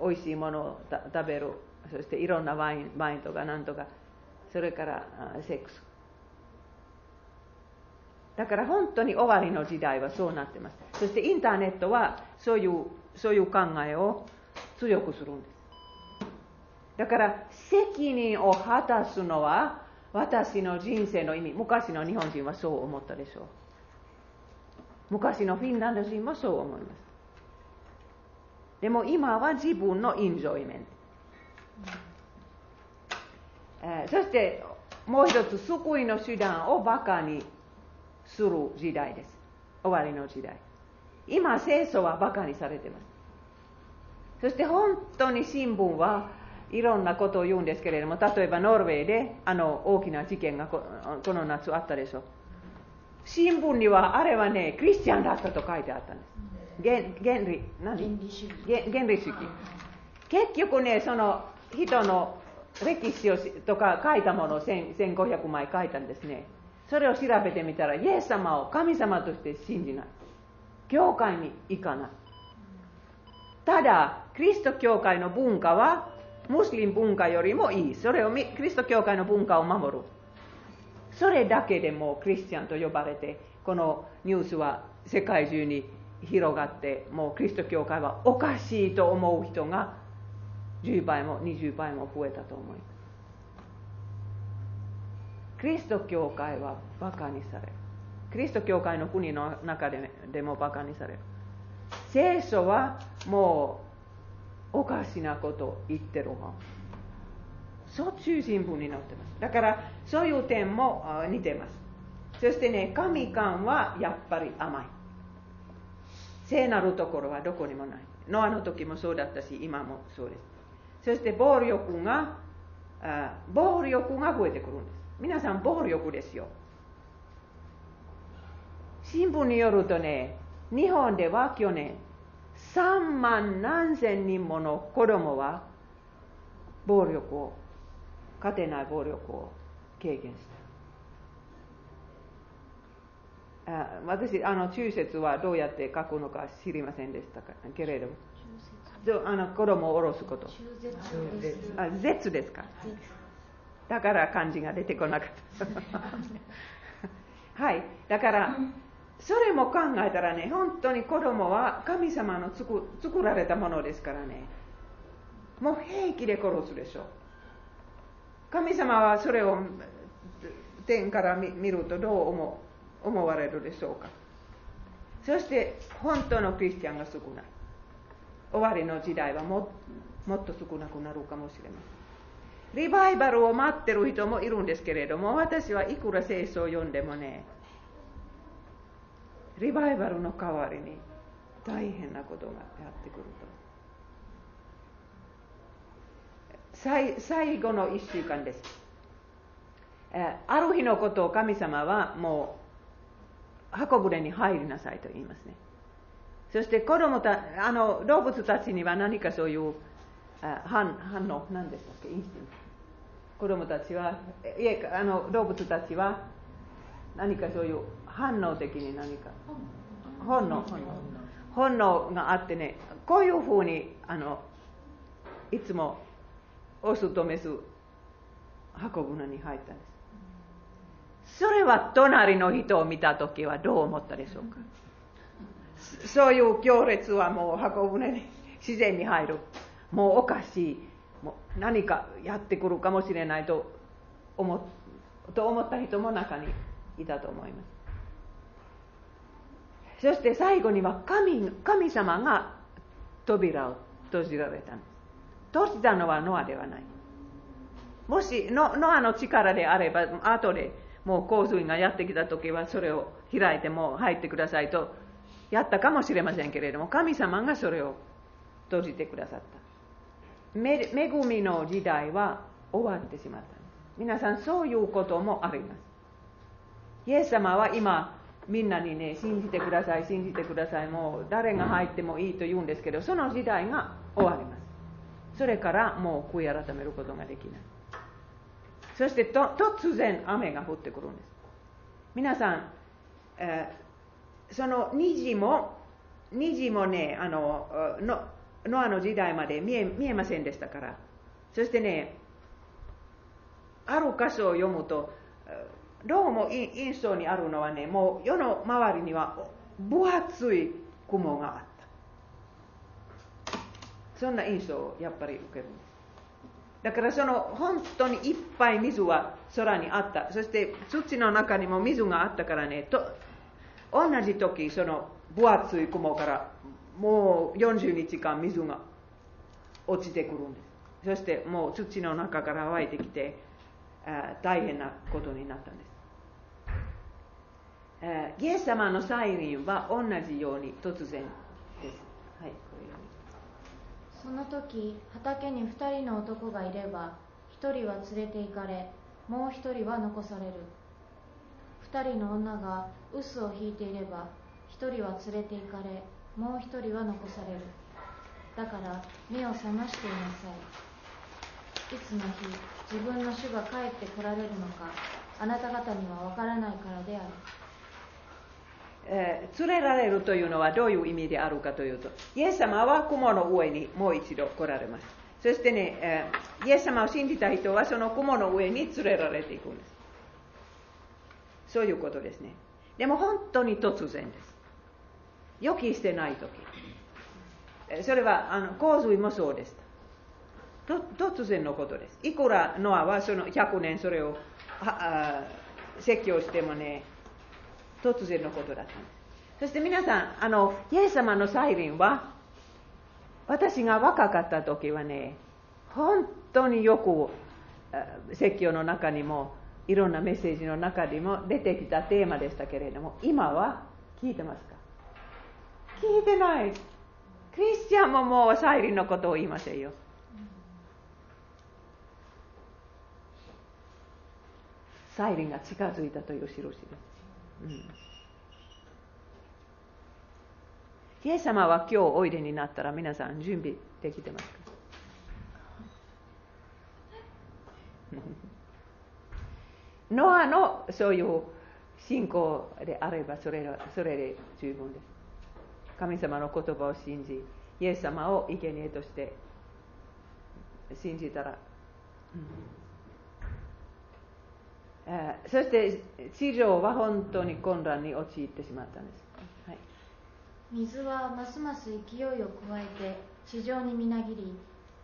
おいしいものを食べる。そしていろんなワイン、ワインとかなんとか。それからセックス。だから本当に終わりの時代はそうなってます。そしてインターネットはそういう、そういう考えを強くするんです。だから責任を果たすのは私の人生の意味。昔の日本人はそう思ったでしょう。昔のフィンランド人もそう思います。でも今は自分のエンジョイメント、うんえー、そしてもう一つ、救いの手段をバカにする時代です。終わりの時代。今聖書はバカにされてます。そして本当に新聞はいろんなことを言うんですけれども、例えばノルウェーであの大きな事件が こ, この夏あったでしょ。新聞にはあれはね、クリスチャンだったと書いてあったんです。原, 原理何原理主義。原理主義。結局ね、その人の歴史をとか書いたものをせんごひゃくまい書いたんですね。それを調べてみたら、イエス様を神様として信じない。教会に行かない。ただ、キリスト教会の文化は、ムスリム文化よりもいい。それを、キリスト教会の文化を守る。それだけでもクリスチャンと呼ばれて、このニュースは世界中に広がって、もうキリスト教会はおかしいと思う人がじゅうばいもにじゅうばいも増えたと思います。キリスト教会はバカにされる。キリスト教会の国の中で、でもバカにされる。聖書はもうおかしなことを言ってるもん。しょっちゅう新聞に載ってます。だからそういう点も似てます。そしてね、神観はやっぱり甘い。聖なるところはどこにもない。ノアの時もそうだったし、今もそうです。そして暴力が、暴力が増えてくるんです。皆さん暴力ですよ。新聞によるとね、日本では去年さんまん何千人もの子供は暴力を、家庭内暴力を経験した。あ、私、あの中節はどうやって書くのか知りませんでしたけれども、あの子供を下ろすこと、あ、絶ですか、だから漢字が出てこなかったはい、だからそれも考えたらね、本当に子供は神様のつく作られたものですからね、もう平気で殺すでしょう。神様はそれを天から見るとどう 思, 思われるでしょうか。そして本当のクリスチャンが少ない。終わりの時代は も, もっと少なくなるかもしれません。リバイバルを待ってる人もいるんですけれども、私はいくら聖書を読んでもね、リバイバルの代わりに大変なことがやってくると。最後のいっしゅうかんです。ある日のことを神様はもう箱舟に入りなさいと言いますね。そして子供たあの動物たちには何かそういう反応、何でしたっけ、インスティンク、子供たちは、いえ、あの動物たちは何かそういう反応的に何か本能本能本能があってね、こういうふうにあのいつもオスとメス箱舟に入ったんです。それは隣の人を見たときはどう思ったでしょうか。そういう行列はもう箱舟に自然に入る、もうおかしい、もう何かやってくるかもしれないと 思, と思った人も中にいたと思います。そして最後には 神, 神様が扉を閉じられたんです。閉じたのはノアではない。もしノアの力であれば、後でもう洪水がやってきたときはそれを開いてもう入ってくださいとやったかもしれませんけれども、神様がそれを閉じてくださった。恵みの時代は終わってしまった。皆さん、そういうこともあります。イエス様は今みんなにね、信じてください、信じてください、もう誰が入ってもいいと言うんですけど、その時代が終わります。それからもう悔い改めることができない。そしてと突然雨が降ってくるんです。皆さん、えー、その虹も虹もね、あののノアの時代まで見え、見えませんでしたから。そしてね、ある箇所を読むとどうも印象にあるのはね、もう世の周りには分厚い雲があった。そんな印象をやっぱり受けるんです。だからその本当にいっぱい水は空にあった。そして土の中にも水があったからね、と同じ時その分厚い雲からもうよんじゅうにちかん水が落ちてくるんです。そしてもう土の中から湧いてきて、あ、大変なことになったんです。あ、イエス様の再臨は同じように突然です。はい、これその時、畑に二人の男がいれば、一人は連れて行かれ、もう一人は残される。二人の女が臼を引いていれば、一人は連れて行かれ、もう一人は残される。だから目を覚ましていなさい。いつの日、自分の主が帰って来られるのか、あなた方には分からないからである。えー、連れられるというのはどういう意味であるかというと、イエス様は雲の上にもう一度来られます。そしてね、えー、イエス様を信じた人はその雲の上に連れられていくんです。そういうことですね。でも本当に突然です。予期してない時、それはあの洪水もそうです。突然のことです。いくらノアはそのひゃくねんそれを説教してもね、突然のことだったんです。そして皆さん、あのイエス様の再臨は、私が若かった時はね、本当によく説教の中にもいろんなメッセージの中にも出てきたテーマでしたけれども、今は聞いてますか？聞いてない。クリスチャンももう再臨のことを言いませんよ。再臨が近づいたという印です。うん、イエス様は今日おいでになったら皆さん準備できてますか？ノアのそういう信仰であればそれ、それで十分です。神様の言葉を信じ、イエス様を生贄として信じたら、うん、あそして地上は本当に混乱に陥ってしまったんです、はい、水はますます勢いを加えて地上にみなぎり、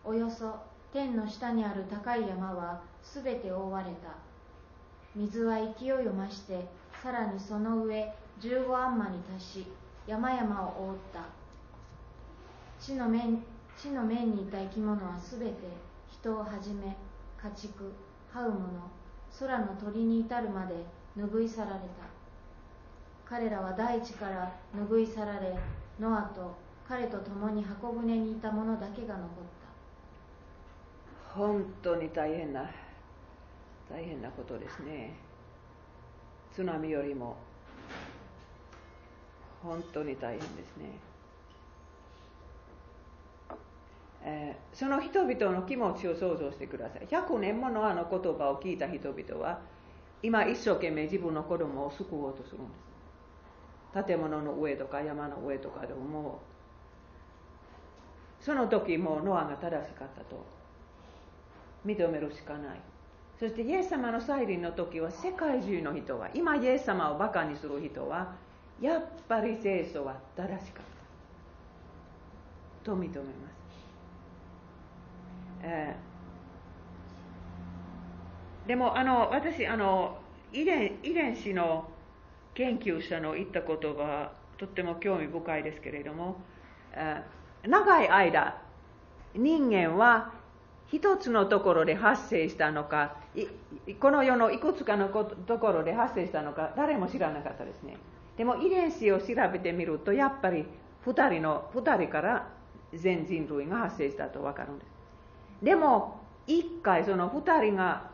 およそ天の下にある高い山はすべて覆われた。水は勢いを増してさらにその上じゅうごアンマに達し、山々を覆った。地の面地の面にいた生き物はすべて、人をはじめ家畜、這うもの、空の鳥に至るまで拭い去られた。彼らは大地から拭い去られ、ノアと彼と共に箱舟にいたものだけが残った。本当に大変な大変なことですね。津波よりも本当に大変ですね。えー、その人々の気持ちを想像してください。ひゃくねんものあの言葉を聞いた人々は今一生懸命自分の子供を救おうとするんです。建物の上とか山の上とかでも、もうその時もうノアが正しかったと認めるしかない。そしてイエス様の再臨の時は世界中の人は、今イエス様をバカにする人はやっぱり聖書は正しかったと認めます。えー、でもあの私あの遺伝、遺伝子の研究者の言った言葉とっても興味深いですけれども、えー、長い間人間は一つのところで発生したのか、この世のいくつかのところで発生したのか誰も知らなかったですね。でも遺伝子を調べてみると、やっぱり2人の2人から全人類が発生したと分かるんです。でもいっかいそのふたりが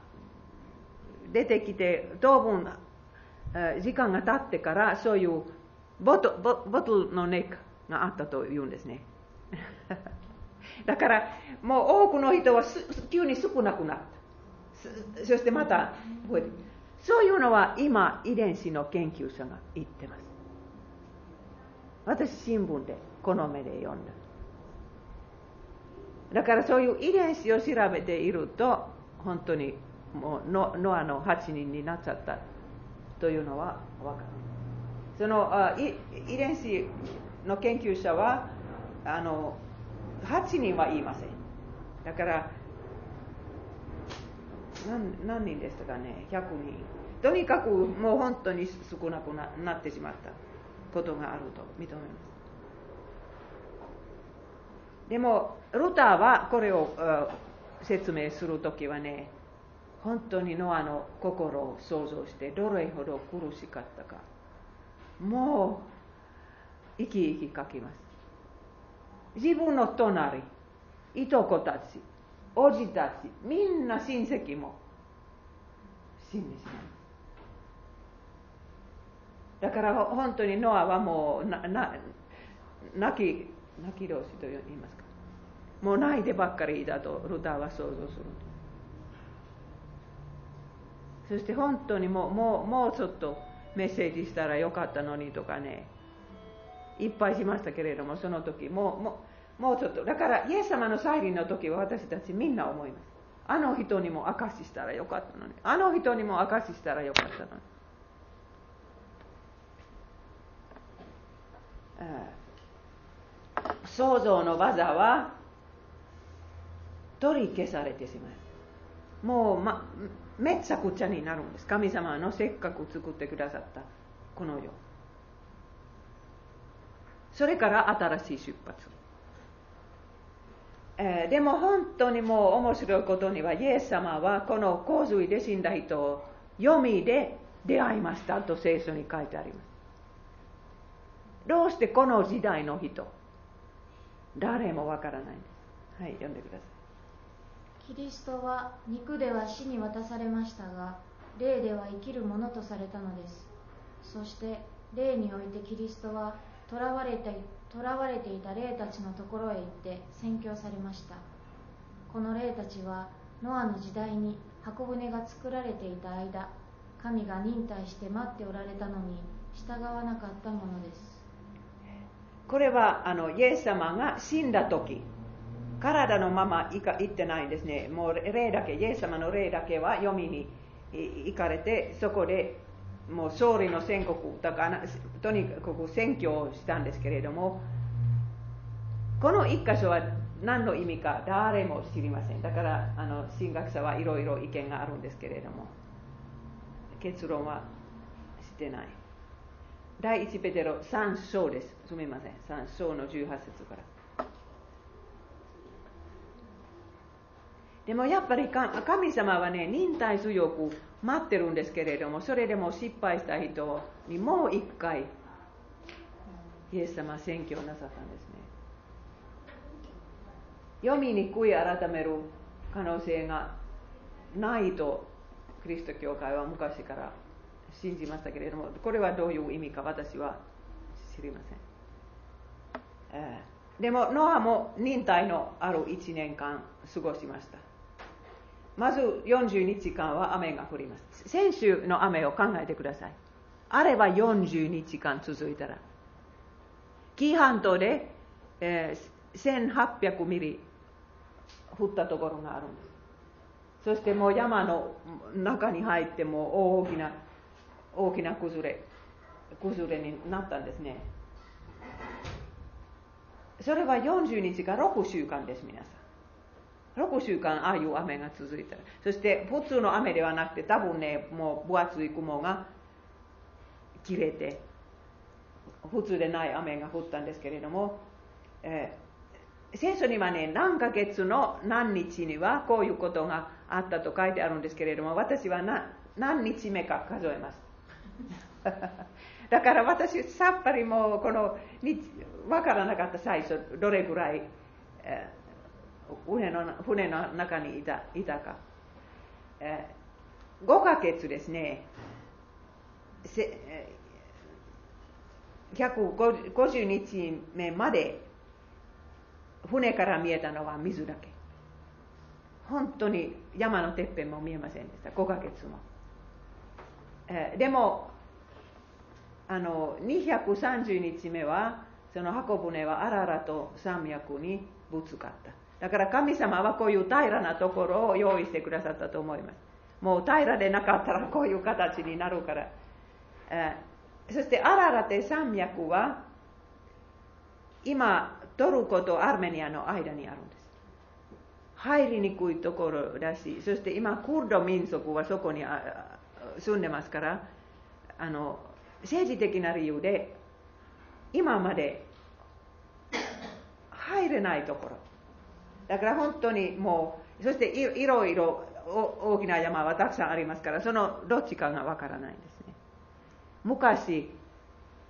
出てきて当分時間が経ってから、そういうボトボトルのネックがあったというんですね。だからもう多くの人は急に少なくなった。そしてまた増えて、そういうのは今遺伝子の研究者が言ってます。私新聞でこの目で読んだ。だからそういう遺伝子を調べていると、本当にもうノアのはちにんになっちゃったというのは分かる。その遺伝子の研究者はあのはちにんは言いません。だから何、何人でしたかね、ひゃくにん。とにかくもう本当に少なく な, なってしまったことがあると認めます。でもルターはこれを説明するときはね、本当にノアの心を想像して、どれほど苦しかったか、もう生き生き書きます。自分の隣、いとこたち、おじたち、みんな親戚も死んでしまう。だから本当にノアはもうなな泣き泣き同士と言いますか、もう泣いてばっかりだとルターは想像する。そして本当にもう、もう、もうちょっとメッセージしたらよかったのにとかね、いっぱいしましたけれども、その時も も, もうちょっと。だからイエス様の再臨の時は私たちみんな思います。あの人にも証ししたらよかったのに、あの人にも証ししたらよかったのに。想像の技は取り消されてしまう。もう、ま、めちゃくちゃになるんです。神様のせっかく作ってくださったこの世、それから新しい出発、えー、でも本当にもう面白いことには、イエス様はこの洪水で死んだ人を読みで出会いましたと聖書に書いてあります。どうしてこの時代の人、誰もわからないんです。はい、読んでください。キリストは肉では死に渡されましたが、霊では生きるものとされたのです。そして霊においてキリストは囚われて囚われていた霊たちのところへ行って宣教されました。この霊たちはノアの時代に箱舟が作られていた間、神が忍耐して待っておられたのに従わなかったものです。これはあのイエス様が死んだ時、体のままいか行ってないんですね。もう霊だけ、イエス様の霊だけは黄泉に行かれて、そこでもう勝利の宣告だから、とにかく宣教をしたんですけれども、この一箇所は何の意味か誰も知りません。だからあの神学者はいろいろ意見があるんですけれども、結論はしてない。第一ペテロさん章です。すみません、さん章のじゅうはち節から。でもやっぱり神様はね、忍耐強く待ってるんですけれども、それでも失敗した人にもう一回イエス様は宣教なさったんですね。読みに悔い改める可能性がないとキリスト教会は昔から信じましたけれども、これはどういう意味か私は知りません。えー、でもノアも忍耐のあるいちねんかん過ごしました。まずよんじゅうにちかんは雨が降ります。先週の雨を考えてください。あればよんじゅうにちかん続いたら、紀伊半島で、えー、せんはっぴゃくミリ降ったところがあるんです。そしてもう山の中に入っても大きな大きな崩れ崩れになったんですね。それはよんじゅうにちかろくしゅうかんです。皆さん、ろくしゅうかんああいう雨が続いた。そして普通の雨ではなくて、多分ね、もう分厚い雲が切れて普通でない雨が降ったんですけれども、えー、聖書にはね、何ヶ月の何日にはこういうことがあったと書いてあるんですけれども、私はな何日目か数えますだから私さっぱりもうこの分からなかった。最初どれぐらい、えー船 の, 船の中にい た, いたか、えー、ごかげつですね、せ、えー、ひゃくごじゅうにちめまで船から見えたのは水だけ。本当に山のてっぺんも見えませんでした、ごかげつも。えー、でもあのにひゃくさんじゅうにちめはその箱舟はアララと山脈にぶつかった。だから神様はこういう平らなところを用意してくださったと思います。もう平らでなかったらこういう形になるから。えー、そしてアララテ山脈は今トルコとアルメニアの間にあるんです。入りにくいところだし、そして今クルド民族はそこに住んでますから、あの政治的な理由で今まで入れないところだから、本当にもう、そしていろいろ大きな山はたくさんありますから、そのどっちかがわからないんですね。昔、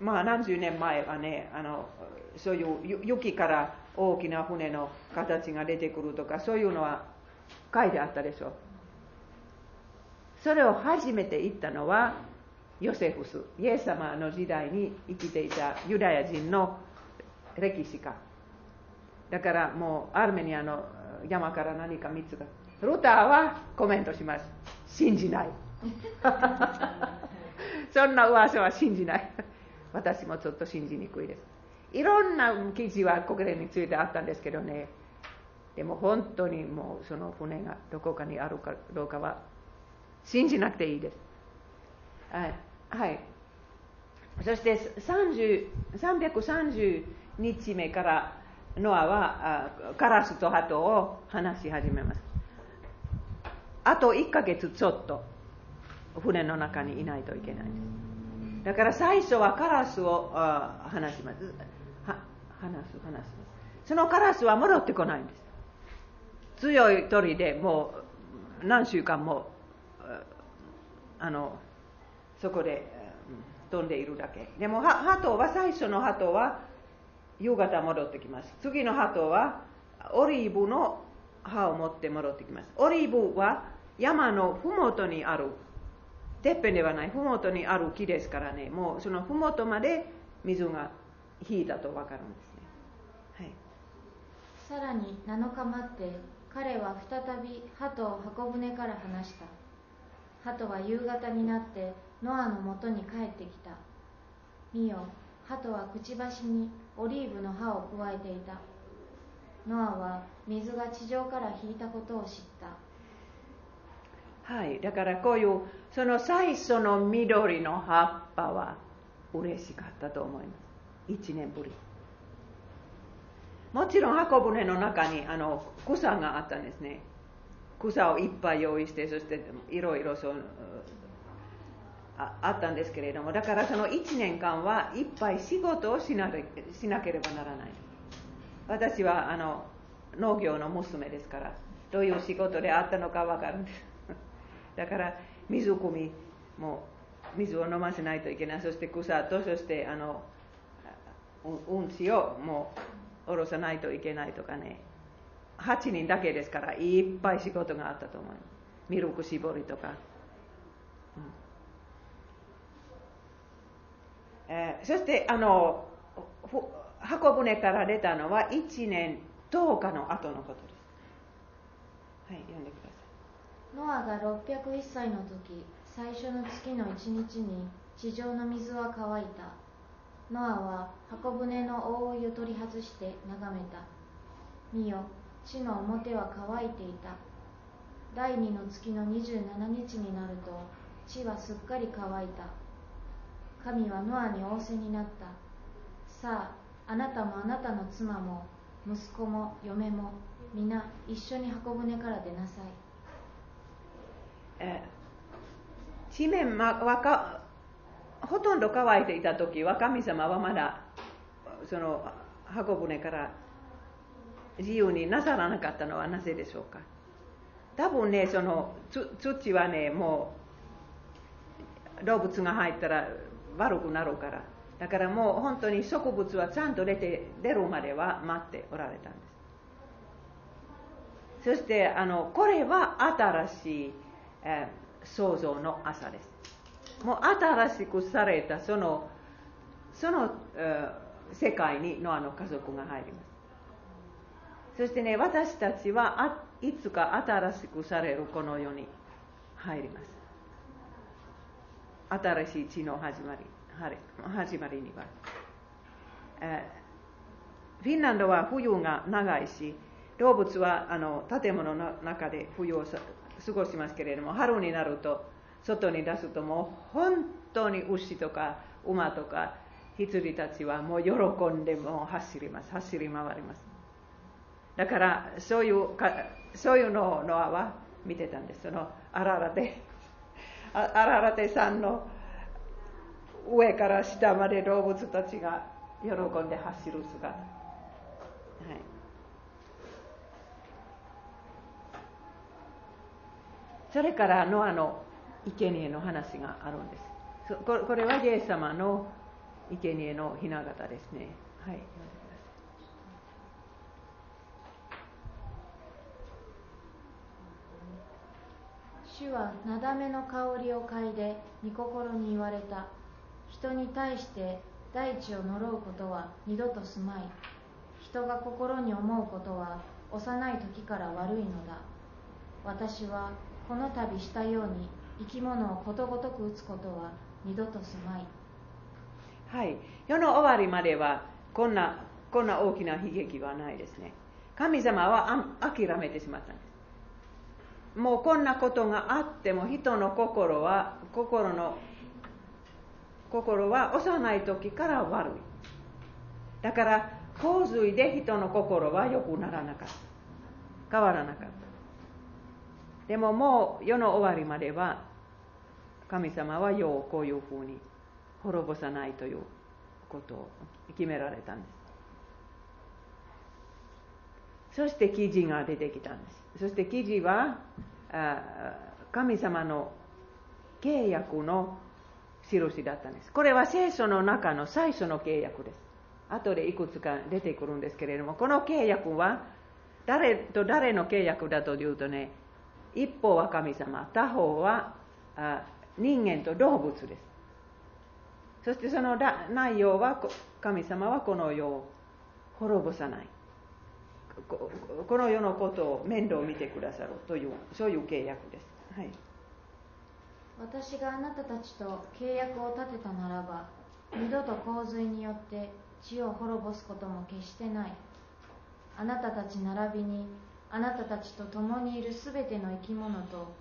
まあ何十年前はね、あのそういう雪から大きな船の形が出てくるとか、そういうのは書いてあったでしょう。それを初めて言ったのはヨセフス、イエス様の時代に生きていたユダヤ人の歴史家。だからもうアルメニアの山から何か見つかった。ルターはコメントします。信じない。そんな噂は信じない。私もちょっと信じにくいです。いろんな記事はこれについてあったんですけどね。でも本当にもうその船がどこかにあるかどうかは信じなくていいです。はい。はい、そしてさんびゃくさんじゅうにちめからノアはカラスと鳩を話し始めます。あといっかげつちょっと船の中にいないといけないです。だから最初はカラスを話します。は話す話すそのカラスは戻ってこないんです。強い鳥でもう何週間もあのそこで飛んでいるだけ。でも鳩は、最初の鳩は夕方戻ってきます。次の鳩はオリーブの葉を持って戻ってきます。オリーブは山のふもとにある、てっぺんではない、ふもとにある木ですからね、もうそのふもとまで水が引いたと分かるんですね。はい、さらになのか待って彼は再び鳩を箱舟から離した。鳩は夕方になってノアのもとに帰ってきた。見よ、鳩はくちばしにオリーブの葉をくわえていた。ノアは水が地上から引いたことを知った。はい、だからこういうその最初の緑の葉っぱは嬉しかったと思います。いちねんぶり。もちろん箱舟の中にあの草があったんですね。草をいっぱい用意して、そしていろいろそうあ, あったんですけれども、だからそのいちねんかんはいっぱい仕事をし な, しなければならない。私はあの農業の娘ですから、どういう仕事であったのか分かるんです。だから水汲みも水を飲ませないといけない、そして草と、そしてあのうんちをもう下ろさないといけないとかね。はちにんだけですからいっぱい仕事があったと思います。ミルク絞りとか、うん、えー、そしてあの箱舟から出たのはいちねんとおかの後のことです。はい、読んでください。ノアがろっぴゃくいっさいの時、最初の月のいちにちに地上の水は乾いた。ノアは箱舟の覆いを取り外して眺めた。見よ、地の表は乾いていた。だいにの月のにじゅうしちにちになると地はすっかり乾いた。神はノアに仰せになった。さあ、あなたもあなたの妻も息子も嫁も皆一緒に箱舟から出なさい。えー、地面は、ま、かほとんど乾いていた時は、神様はまだその箱舟から自由になさらなかったのはなぜでしょうか。多分ね、その土はね、もう動物が入ったら悪くなるから、だからもう本当に植物はちゃんと出て出るまでは待っておられたんです。そしてあのこれは新しい、えー、創造の朝です。もう新しくされたそのその、えー、世界にノアの家族が入ります。そしてね、私たちはいつか新しくされるこの世に入ります。新しい地の始まり、始まりには、えー、フィンランドは冬が長いし、動物はあの建物の中で冬を過ごしますけれども、春になると外に出すともう本当に牛とか馬とか羊たちはもう喜んでもう走ります、走り回ります。だからそういうかそういうのをノアは見てたんです。そのアララテアララテさんの上から下まで動物たちが喜んで走る姿、はい、それからノアの生贄の話があるんです。これはイエス様の生贄の雛形ですね。はい、主はなだめの香りを嗅いで御心に言われた。人に対して大地を呪うことは二度とすまい。人が心に思うことは幼い時から悪いのだ。私はこの度したように生き物をことごとく打つことは二度とすまい。はい、世の終わりまではこんな、こんな大きな悲劇はないですね。神様は諦めてしまったんです。もうこんなことがあっても人の心は心の心は幼い時から悪い。だから洪水で人の心は良くならなかった、変わらなかった。でももう世の終わりまでは神様は世をこういうふうに滅ぼさないということを決められたんです。そして記事が出てきたんです。そして記事は神様の契約の印だったんです。これは聖書の中の最初の契約です。後でいくつか出てくるんですけれども、この契約は誰と誰の契約だというとね、一方は神様、他方は人間と動物です。そしてその内容は神様はこの世を滅ぼさない、この世のことを面倒を見てくださるという、そういう契約です。はい、私があなたたちと契約を立てたならば、二度と洪水によって地を滅ぼすことも決してない。あなたたち並びにあなたたちと共にいるすべての生き物と、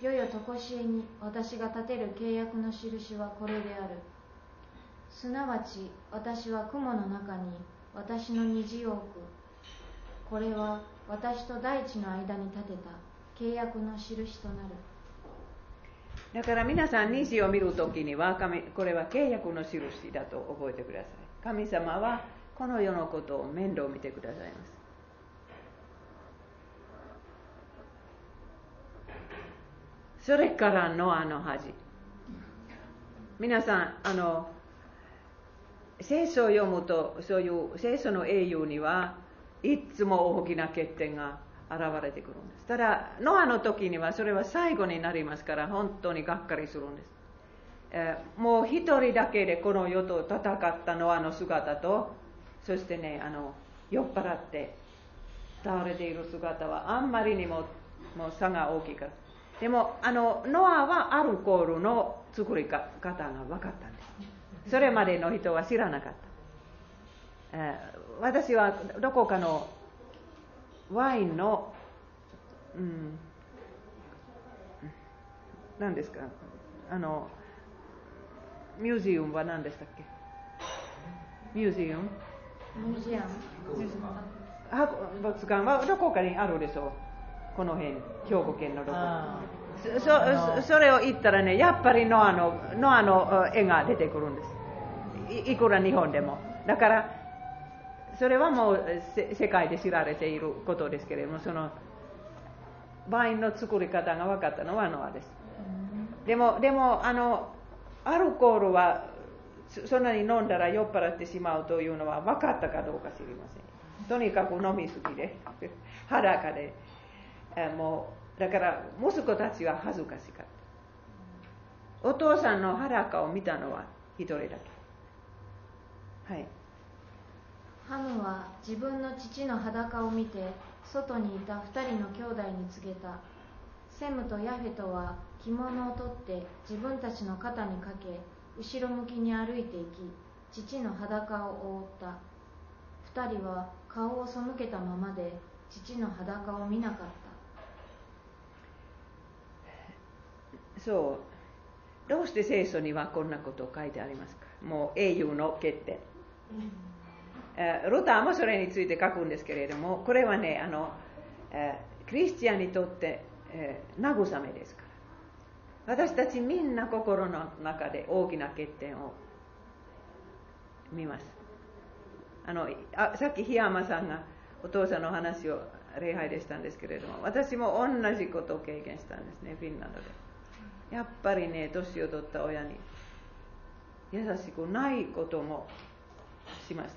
世々とこしえに私が立てる契約の印はこれである。すなわち私は雲の中に私の虹を置く。これは私と大地の間に立てた契約の印となる。だから皆さん、虹を見るときには、神、これは契約の印だと覚えてください。神様はこの世のことを面倒見てくださいます。それからノアの恥。皆さん、あの聖書を読むと、そういう聖書の英雄にはいつも大きな欠点が現れてくるんです。ただノアの時にはそれは最後になりますから、本当にがっかりするんです。えー、もう一人だけでこの世と戦ったノアの姿と、そしてね、あの酔っ払って倒れている姿はあんまりにももう差が大きいから。でもあのノアはアルコールの作り方が分かったんです。それまでの人は知らなかった。えー、私はどこかのワインの、うん、何ですか、あのミュージアムは何でしたっけ？ミュージアム、ミュージアム博物館はどこかにあるでしょう。この辺、兵庫県のどこか。そ, そ, それを言ったらね、やっぱりノアの、ノアの絵が出てくるんです。 い, いくら日本でも。だからそれはもう世界で知られていることですけれども、そのワインの作り方が分かったのはノアです。でも、でもあのアルコールはそんなに飲んだら酔っ払ってしまうというのは分かったかどうか知りません。とにかく飲みすぎで裸で、もうだから息子たちは恥ずかしかった。お父さんの裸を見たのは一人だけ。はい。ハムは自分の父の裸を見て、外にいたふたりの兄弟に告げた。セムとヤフェトは着物を取って自分たちの肩にかけ、後ろ向きに歩いていき、父の裸を覆った。ふたりは顔を背けたままで、父の裸を見なかった。そう、どうして聖書にはこんなことを書いてありますか？もう英雄の欠点。ルターもそれについて書くんですけれども、これはね、あのクリスチャンにとって、えー、慰めですから。私たちみんな心の中で大きな欠点を見ます。あのあさっき檜山さんがお父さんの話を礼拝でしたんですけれども、私も同じことを経験したんですね、フィンランドで。やっぱりね、年を取った親に優しくないこともしました。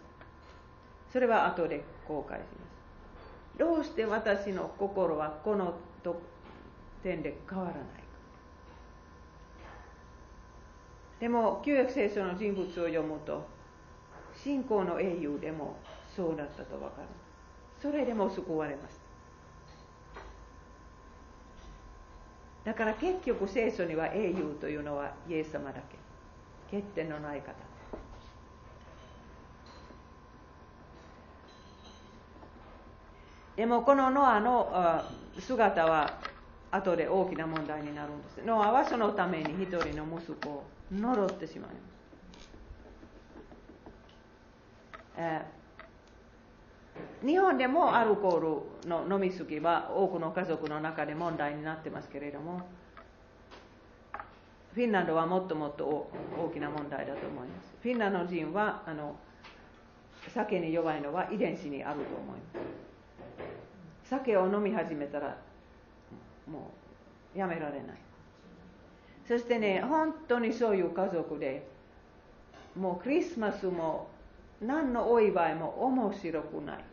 それは後で後悔します。どうして私の心はこの点で変わらないか。でも旧約聖書の人物を読むと、信仰の英雄でもそうだったと分かる。それでも救われます。だから結局聖書には英雄というのはイエス様だけ、欠点のない方。でもこのノアの姿は後で大きな問題になるんです。ノアはそのために一人の息子を呪ってしまいます。えー、日本でもアルコールの飲みすぎは多くの家族の中で問題になってますけれども、フィンランドはもっともっと大きな問題だと思います。フィンランド人はあの酒に弱いのは遺伝子にあると思います。酒を飲み始めたらもうやめられない。そしてね、本当にそういう家族で、もうクリスマスも何のお祝いも面白くない、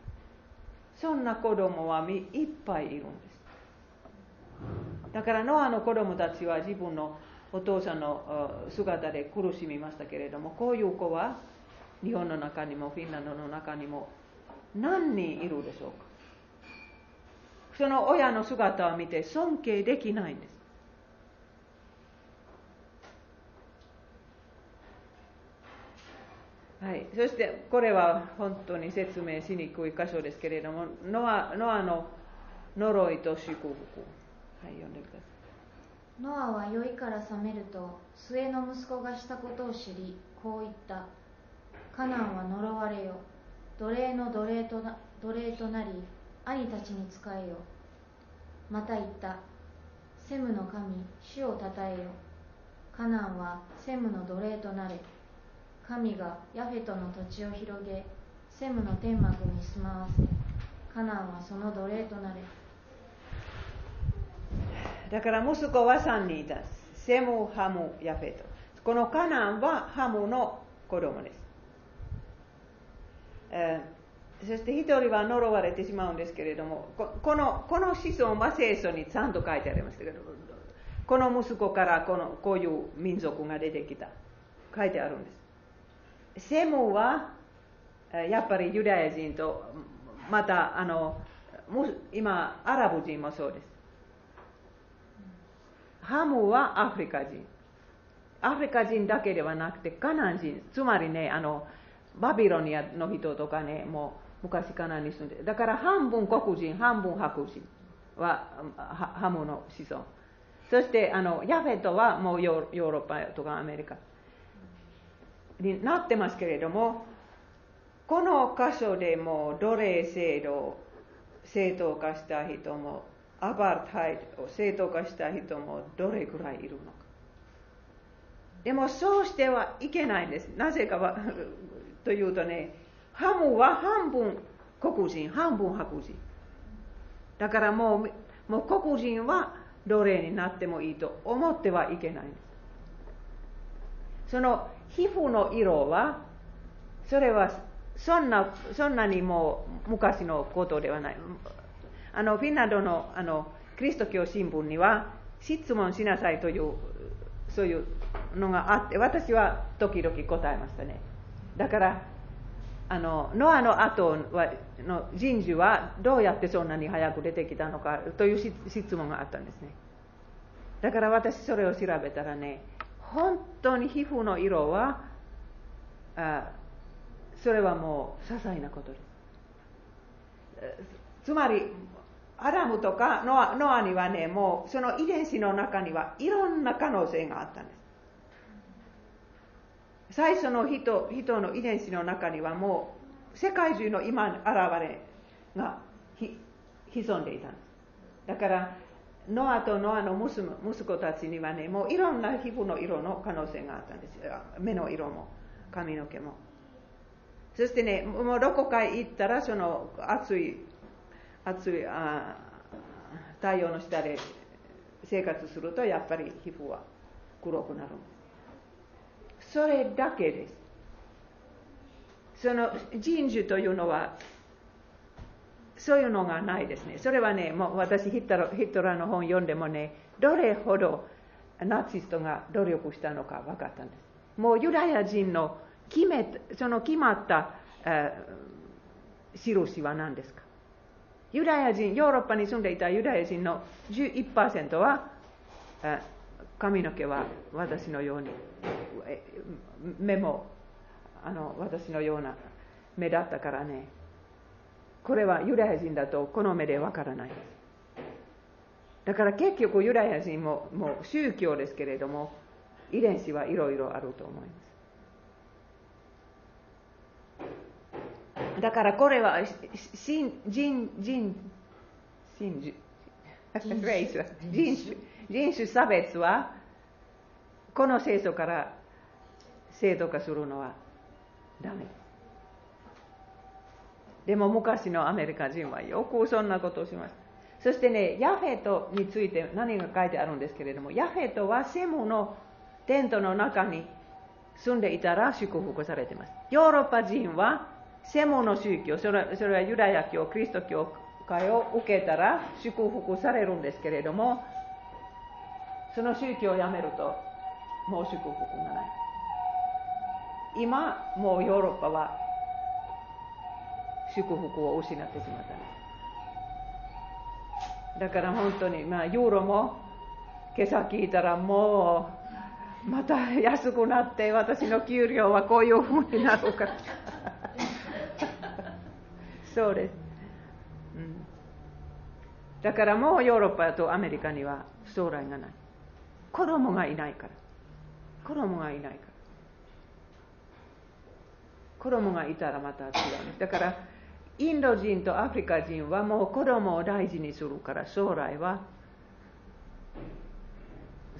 そんな子供はいっぱいいるんです。だからノアの子供たちは自分のお父さんの姿で苦しみましたけれども、こういう子は日本の中にもフィンランドの中にも何人いるでしょうか。その親の姿を見て尊敬できないんです。はい、そしてこれは本当に説明しにくい箇所ですけれども、ノア、ノアの呪いと祝福、はい、読んでください。ノアは酔いから覚めると末の息子がしたことを知り、こう言った。カナンは呪われよ、奴隷の奴隷とな、奴隷となり兄たちに仕えよ。また言った。セムの神主をたたえよ。カナンはセムの奴隷となれ。神がヤフェトの土地を広げ、セムの天幕に住まわせ、カナンはその奴隷となれ。だから息子はさんにんいた。セム、ハム、ヤフェト。このカナンはハムの子供です。えー、そして一人は呪われてしまうんですけれども、こ, こ, の, この子孫は聖書にちゃんと書いてありましたけど、この息子からこ, のこういう民族が出てきた。書いてあるんです。セムはやっぱりユダヤ人と、またあの今アラブ人もそうです。ハムはアフリカ人。アフリカ人だけではなくてカナン人。つまりね、あのバビロニアの人とかね、もう昔カナンに住んで、だから半分黒人半分白人はハムの子孫。そしてあのヤフェトはもうヨーロッパとかアメリカになってますけれども、この箇所でも奴隷制度を正当化した人もアパートハイドを正当化した人もどれぐらいいるのか。でもそうしてはいけないんです。なぜかはというとね、ハムは半分黒人半分白人だから、もう、もう黒人は奴隷になってもいいと思ってはいけないんです。その皮膚の色は、それはそんな、そんなにもう昔のことではない。あのフィンランドの、あのキリスト教新聞には質問しなさいというそういうのがあって、私は時々答えましたね。だからあのノアの後の人事はどうやってそんなに早く出てきたのかという質問があったんですね。だから私それを調べたらね、本当に皮膚の色は、あ、それはもう些細なことです。つまりアダムとかノア、ノアにはね、もうその遺伝子の中にはいろんな可能性があったんです。最初の 人, 人の遺伝子の中にはもう世界中の今現れがひ潜んでいたんです。だからノアとノアの娘息子たちにはね、もういろんな皮膚の色の可能性があったんです。目の色も髪の毛も。そしてね、もうどこかへ行ったらその暑い暑いあ太陽の下で生活すると、やっぱり皮膚は黒くなるんです。それだけです。その人種というのはそういうのがないですね。それはね、もう私ヒトラーの本読んでもね、どれほどナチストが努力したのか分かったんです。もうユダヤ人の決めその決まった、えー、印は何ですか。ユダヤ人、ヨーロッパに住んでいたユダヤ人の じゅういちパーセント は、えー、髪の毛は私のように、目もあの私のような目だったからね、これはユダヤ人だとこの目でわからないです。だから結局ユダヤ人ももう宗教ですけれども、遺伝子はいろいろあると思います。だからこれは人人人人種レイスは人種人種差別はこの聖書から正当化するのはダメ。でも昔のアメリカ人はよくそんなことをしました。そしてね、ヤフェトについて何が書いてあるんですけれども、ヤフェトはセムのテントの中に住んでいたら祝福されています。ヨーロッパ人はセムの宗教、それ、それはユダヤ教、キリスト教会を受けたら祝福されるんですけれども、その宗教をやめるともう祝福がない。今もうヨーロッパは修行方向を失ってしまったんです。だから本当に、まあ、夜も今朝聞いたらもうまた安くなって私の給料はこういうふうになるからそうです、うん、だからもうヨーロッパとアメリカには将来がない。子供がいないから子供がいないから子供がいたらまた違う。だからインド人とアフリカ人はもう子供を大事にするから将来は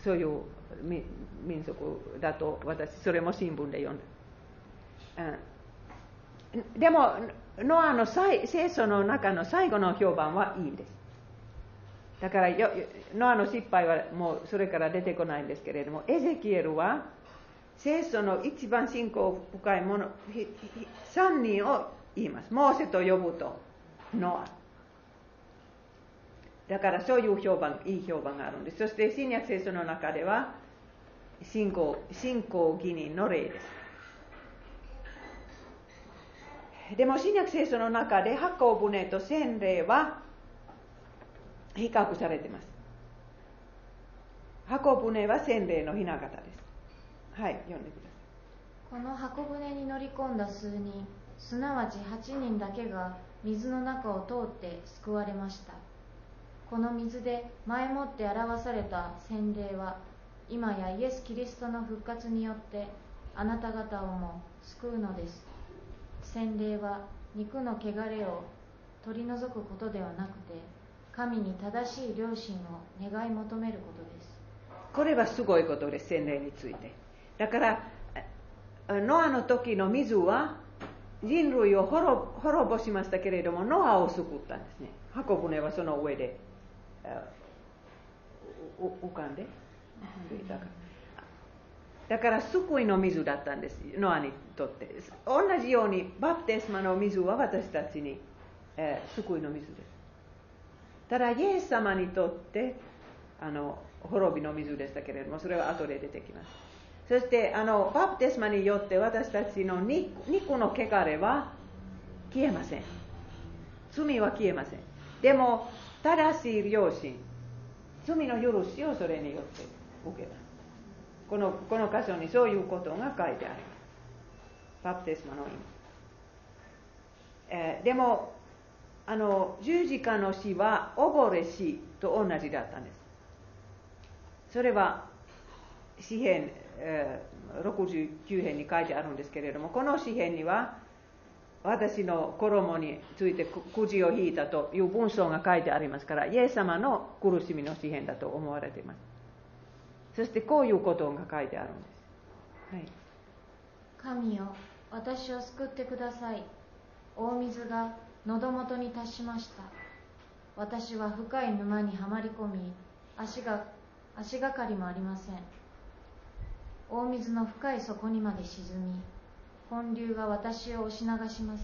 そういう民族だと私それも新聞で読んだ、うん、でもノアの聖書の中の最後の評判はいいです。だからよノアの失敗はもうそれから出てこないんですけれども、エゼキエルは聖書の一番信仰深いものさんにんを言います。モーセと呼ぶとノアだからそういう評判いい評判があるんです。そして新約聖書の中では信仰信仰義人の例です。でも新約聖書の中で箱舟と洗礼は比較されています。箱舟は洗礼の雛形です。はい、読んでください。この箱舟に乗り込んだ数人、すなわちはちにんだけが水の中を通って救われました。この水で前もって表された洗礼は、今やイエス・キリストの復活によってあなた方をも救うのです。洗礼は肉の汚れを取り除くことではなくて、神に正しい良心を願い求めることです。これはすごいことです、洗礼について。だからノアの時の水は人類を滅ぼしましたけれどもノアを救ったんですね。箱舟はその上で浮かんでだから救いの水だったんです、ノアにとって。同じようにバプテスマの水は私たちに、えー、救いの水です。ただイエス様にとってあの滅びの水でしたけれども、それは後で出てきます。そしてあのバプテスマによって私たちの肉の汚れは消えません。罪は消えません。でも正しい良心、罪の許しをそれによって受けます。この、この箇所にそういうことが書いてあります。バプテスマの意味、えー、でもあの十字架の死は溺れ死と同じだったんです。それは詩編ろくじゅうきゅうへんに書いてあるんですけれども、この詩篇には私の衣についてくじを引いたという文章が書いてありますから、イエス様の苦しみの詩篇だと思われています。そしてこういうことが書いてあるんです、はい、神よ、私を救ってください。大水が喉元に達しました。私は深い沼にはまり込み、足が、足がかりもありません。大水の深い底にまで沈み、本流が私を押し流します。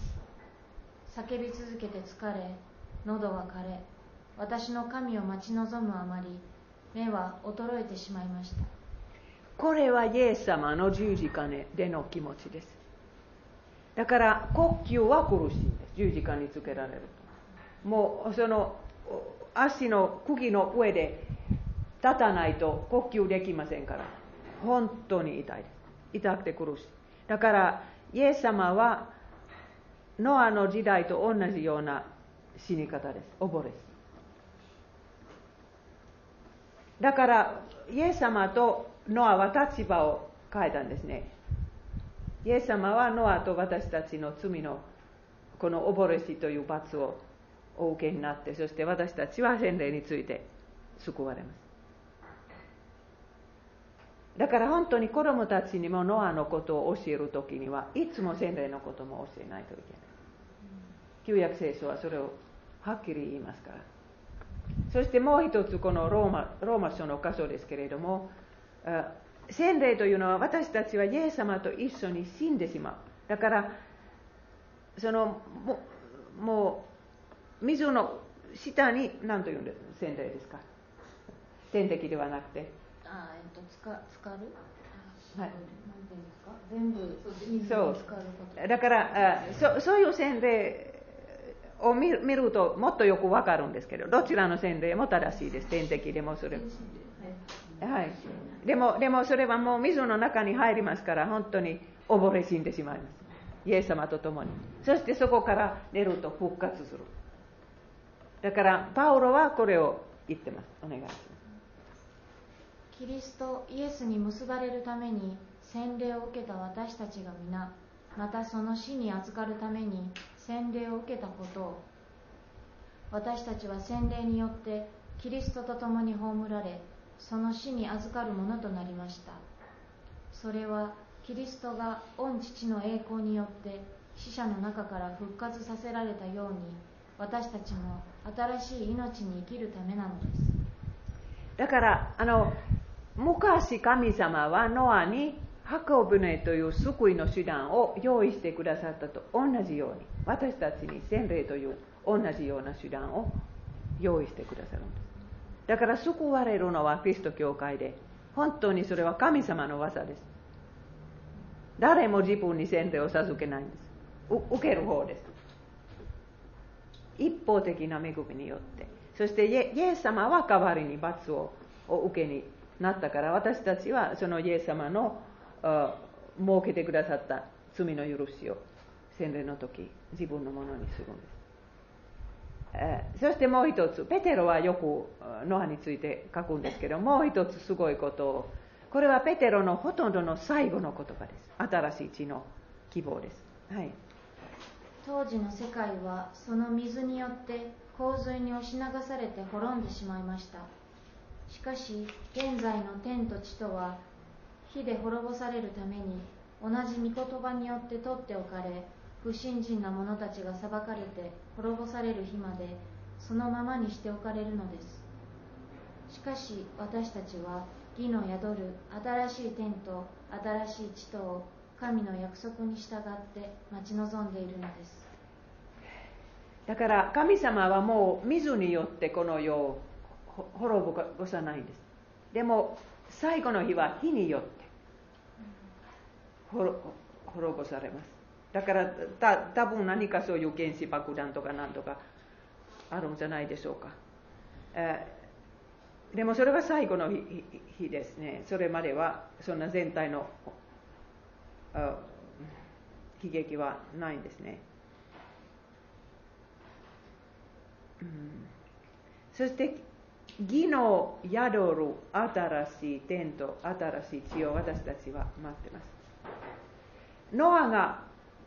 叫び続けて疲れ、喉は枯れ、私の神を待ち望むあまり、目は衰えてしまいました。これはイエス様の十字架での気持ちです。だから呼吸は苦しいんです。十字架につけられると、もうその足の釘の上で立たないと呼吸できませんから、本当に痛いです。痛くて苦しい。だからイエス様はノアの時代と同じような死に方です。溺れ死。だからイエス様とノアは立場を変えたんですね。イエス様はノアと私たちの罪のこの溺れ死という罰をお受けになって、そして私たちは洗礼について救われます。だから本当に子供たちにもノアのことを教えるときにはいつも洗礼のことも教えないといけない。旧約聖書はそれをはっきり言いますから。そしてもう一つ、このローマ、ローマ書の箇所ですけれども、洗礼というのは私たちはイエス様と一緒に死んでしまう。だからそのもう、もう水の下に、何というんですか、洗礼ですか、点滴ではなくて、あえっと、つか、つかる、はい、全部水につかること。そうだから、あ そ, そういう洗礼を見るともっとよくわかるんですけど、どちらの洗礼も正しいです。点滴でもそれ、はい、でもでもそれはもう水の中に入りますから、本当に溺れ死んでしまいます、イエス様と共に。そしてそこから寝ると復活する。だからパウロはこれを言ってます。お願いします。キリストイエスに結ばれるために洗礼を受けた私たちが皆、またその死に預かるために洗礼を受けたことを、私たちは洗礼によってキリストと共に葬られ、その死に預かるものとなりました。それはキリストが御父の栄光によって死者の中から復活させられたように、私たちも新しい命に生きるためなのです。だからあの昔神様はノアに箱舟という救いの手段を用意してくださったと同じように、私たちに洗礼という同じような手段を用意してくださるんです。だから救われるのはキリスト教会で、本当にそれは神様の技です。誰も自分に洗礼を授けないんです。受ける方です。一方的な恵みによって。そしてイエス様は代わりに罰をお受けになったから、私たちはそのイエス様の設けてくださった罪の許しを洗礼の時自分のものにするんです。そしてもう一つ、ペテロはよくノアについて書くんですけど、もう一つすごいことを、これはペテロのほとんどの最後の言葉です。新しい地の希望です、はい、当時の世界はその水によって洪水に押し流されて滅んでしまいました。しかし現在の天と地とは火で滅ぼされるために同じ御言葉によって取っておかれ、不信心な者たちが裁かれて滅ぼされる日までそのままにしておかれるのです。しかし私たちは義の宿る新しい天と新しい地とを神の約束に従って待ち望んでいるのです。だから神様はもう水によってこの世を滅ぼさないんです。でも最後の日は火によって滅ぼされます。だからた多分何かそういう原子爆弾とか何とかあるんじゃないでしょうか、えー、でもそれは最後の 日, 日ですね。それまではそんな全体の悲劇はないんですね、うん、そして義の宿る新しい天と新しい地を私たちは待ってます。ノアが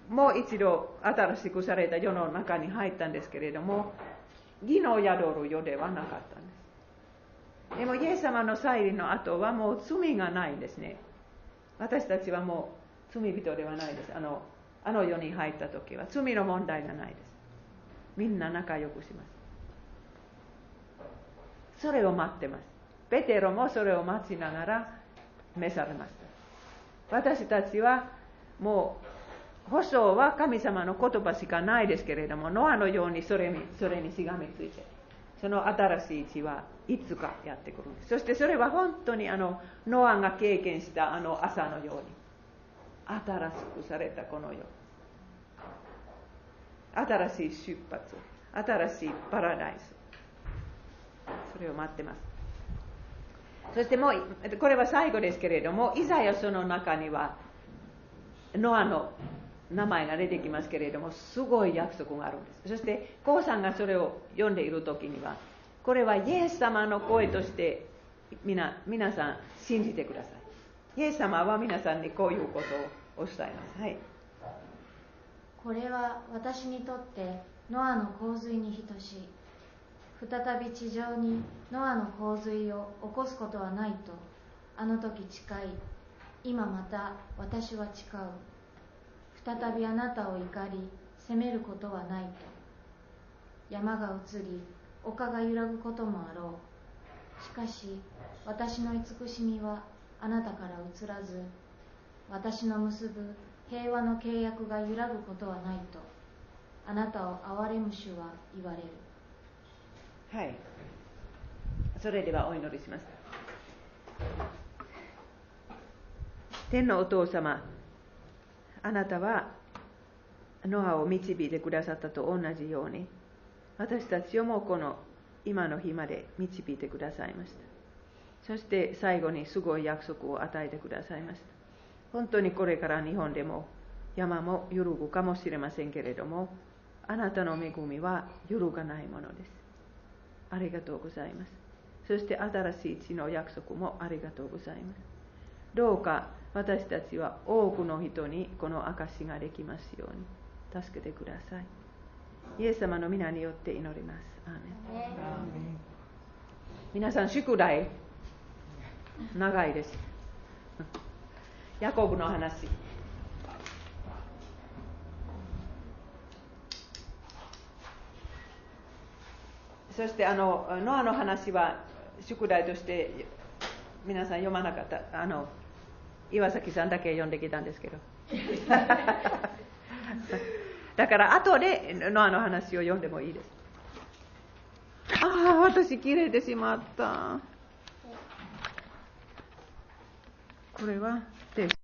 もう一度新しくされた世の中に入ったんですけれども、義の宿る世ではなかったんです。でもイエス様の再臨の後はもう罪がないんですね。私たちはもう罪人ではないです。あの、あの世に入った時は罪の問題がないです。みんな仲良くします。それを待ってます。ペテロもそれを待ちながら召されました。私たちはもう保証は神様の言葉しかないですけれども、ノアのようにそれに、それにしがみついて、その新しい地はいつかやってくるんです。そしてそれは本当にあのノアが経験したあの朝のように、新しくされたこの世、新しい出発、新しいパラダイス、それを待ってます。そしてもうこれは最後ですけれども、イザヤ書の中にはノアの名前が出てきますけれども、すごい約束があるんです。そしてコウさんがそれを読んでいるときには、これはイエス様の声としてみな皆さん信じてください。イエス様は皆さんにこういうことをお伝えます、はい、これは私にとってノアの洪水に等しい。再び地上にノアの洪水を起こすことはないとあの時誓い、今また私は誓う。再びあなたを怒り責めることはないと。山が移り丘が揺らぐこともあろう。しかし私の慈しみはあなたから移らず、私の結ぶ平和の契約が揺らぐことはないとあなたを憐れむ主は言われる。はい、それではお祈りします。天のお父様、あなたはノアを導いてくださったと同じように、私たちをもこの今の日まで導いてくださいました。そして最後にすごい約束を与えてくださいました。本当にこれから日本でも山も揺るぐかもしれませんけれども、あなたの恵みは揺るがないものです。ありがとうございます。そして新しい地の約束もありがとうございます。どうか私たちは多くの人にこの証ができますように助けてください。イエス様の皆によって祈ります。アーメン。アーメン。皆さん、宿題長いです。ヤコブの話、そしてあのノアの話は宿題として皆さん読まなかった。あの岩崎さんだけ読んできたんですけどだから後でノアの話を読んでもいいです。ああ、私切れてしまった。これはです。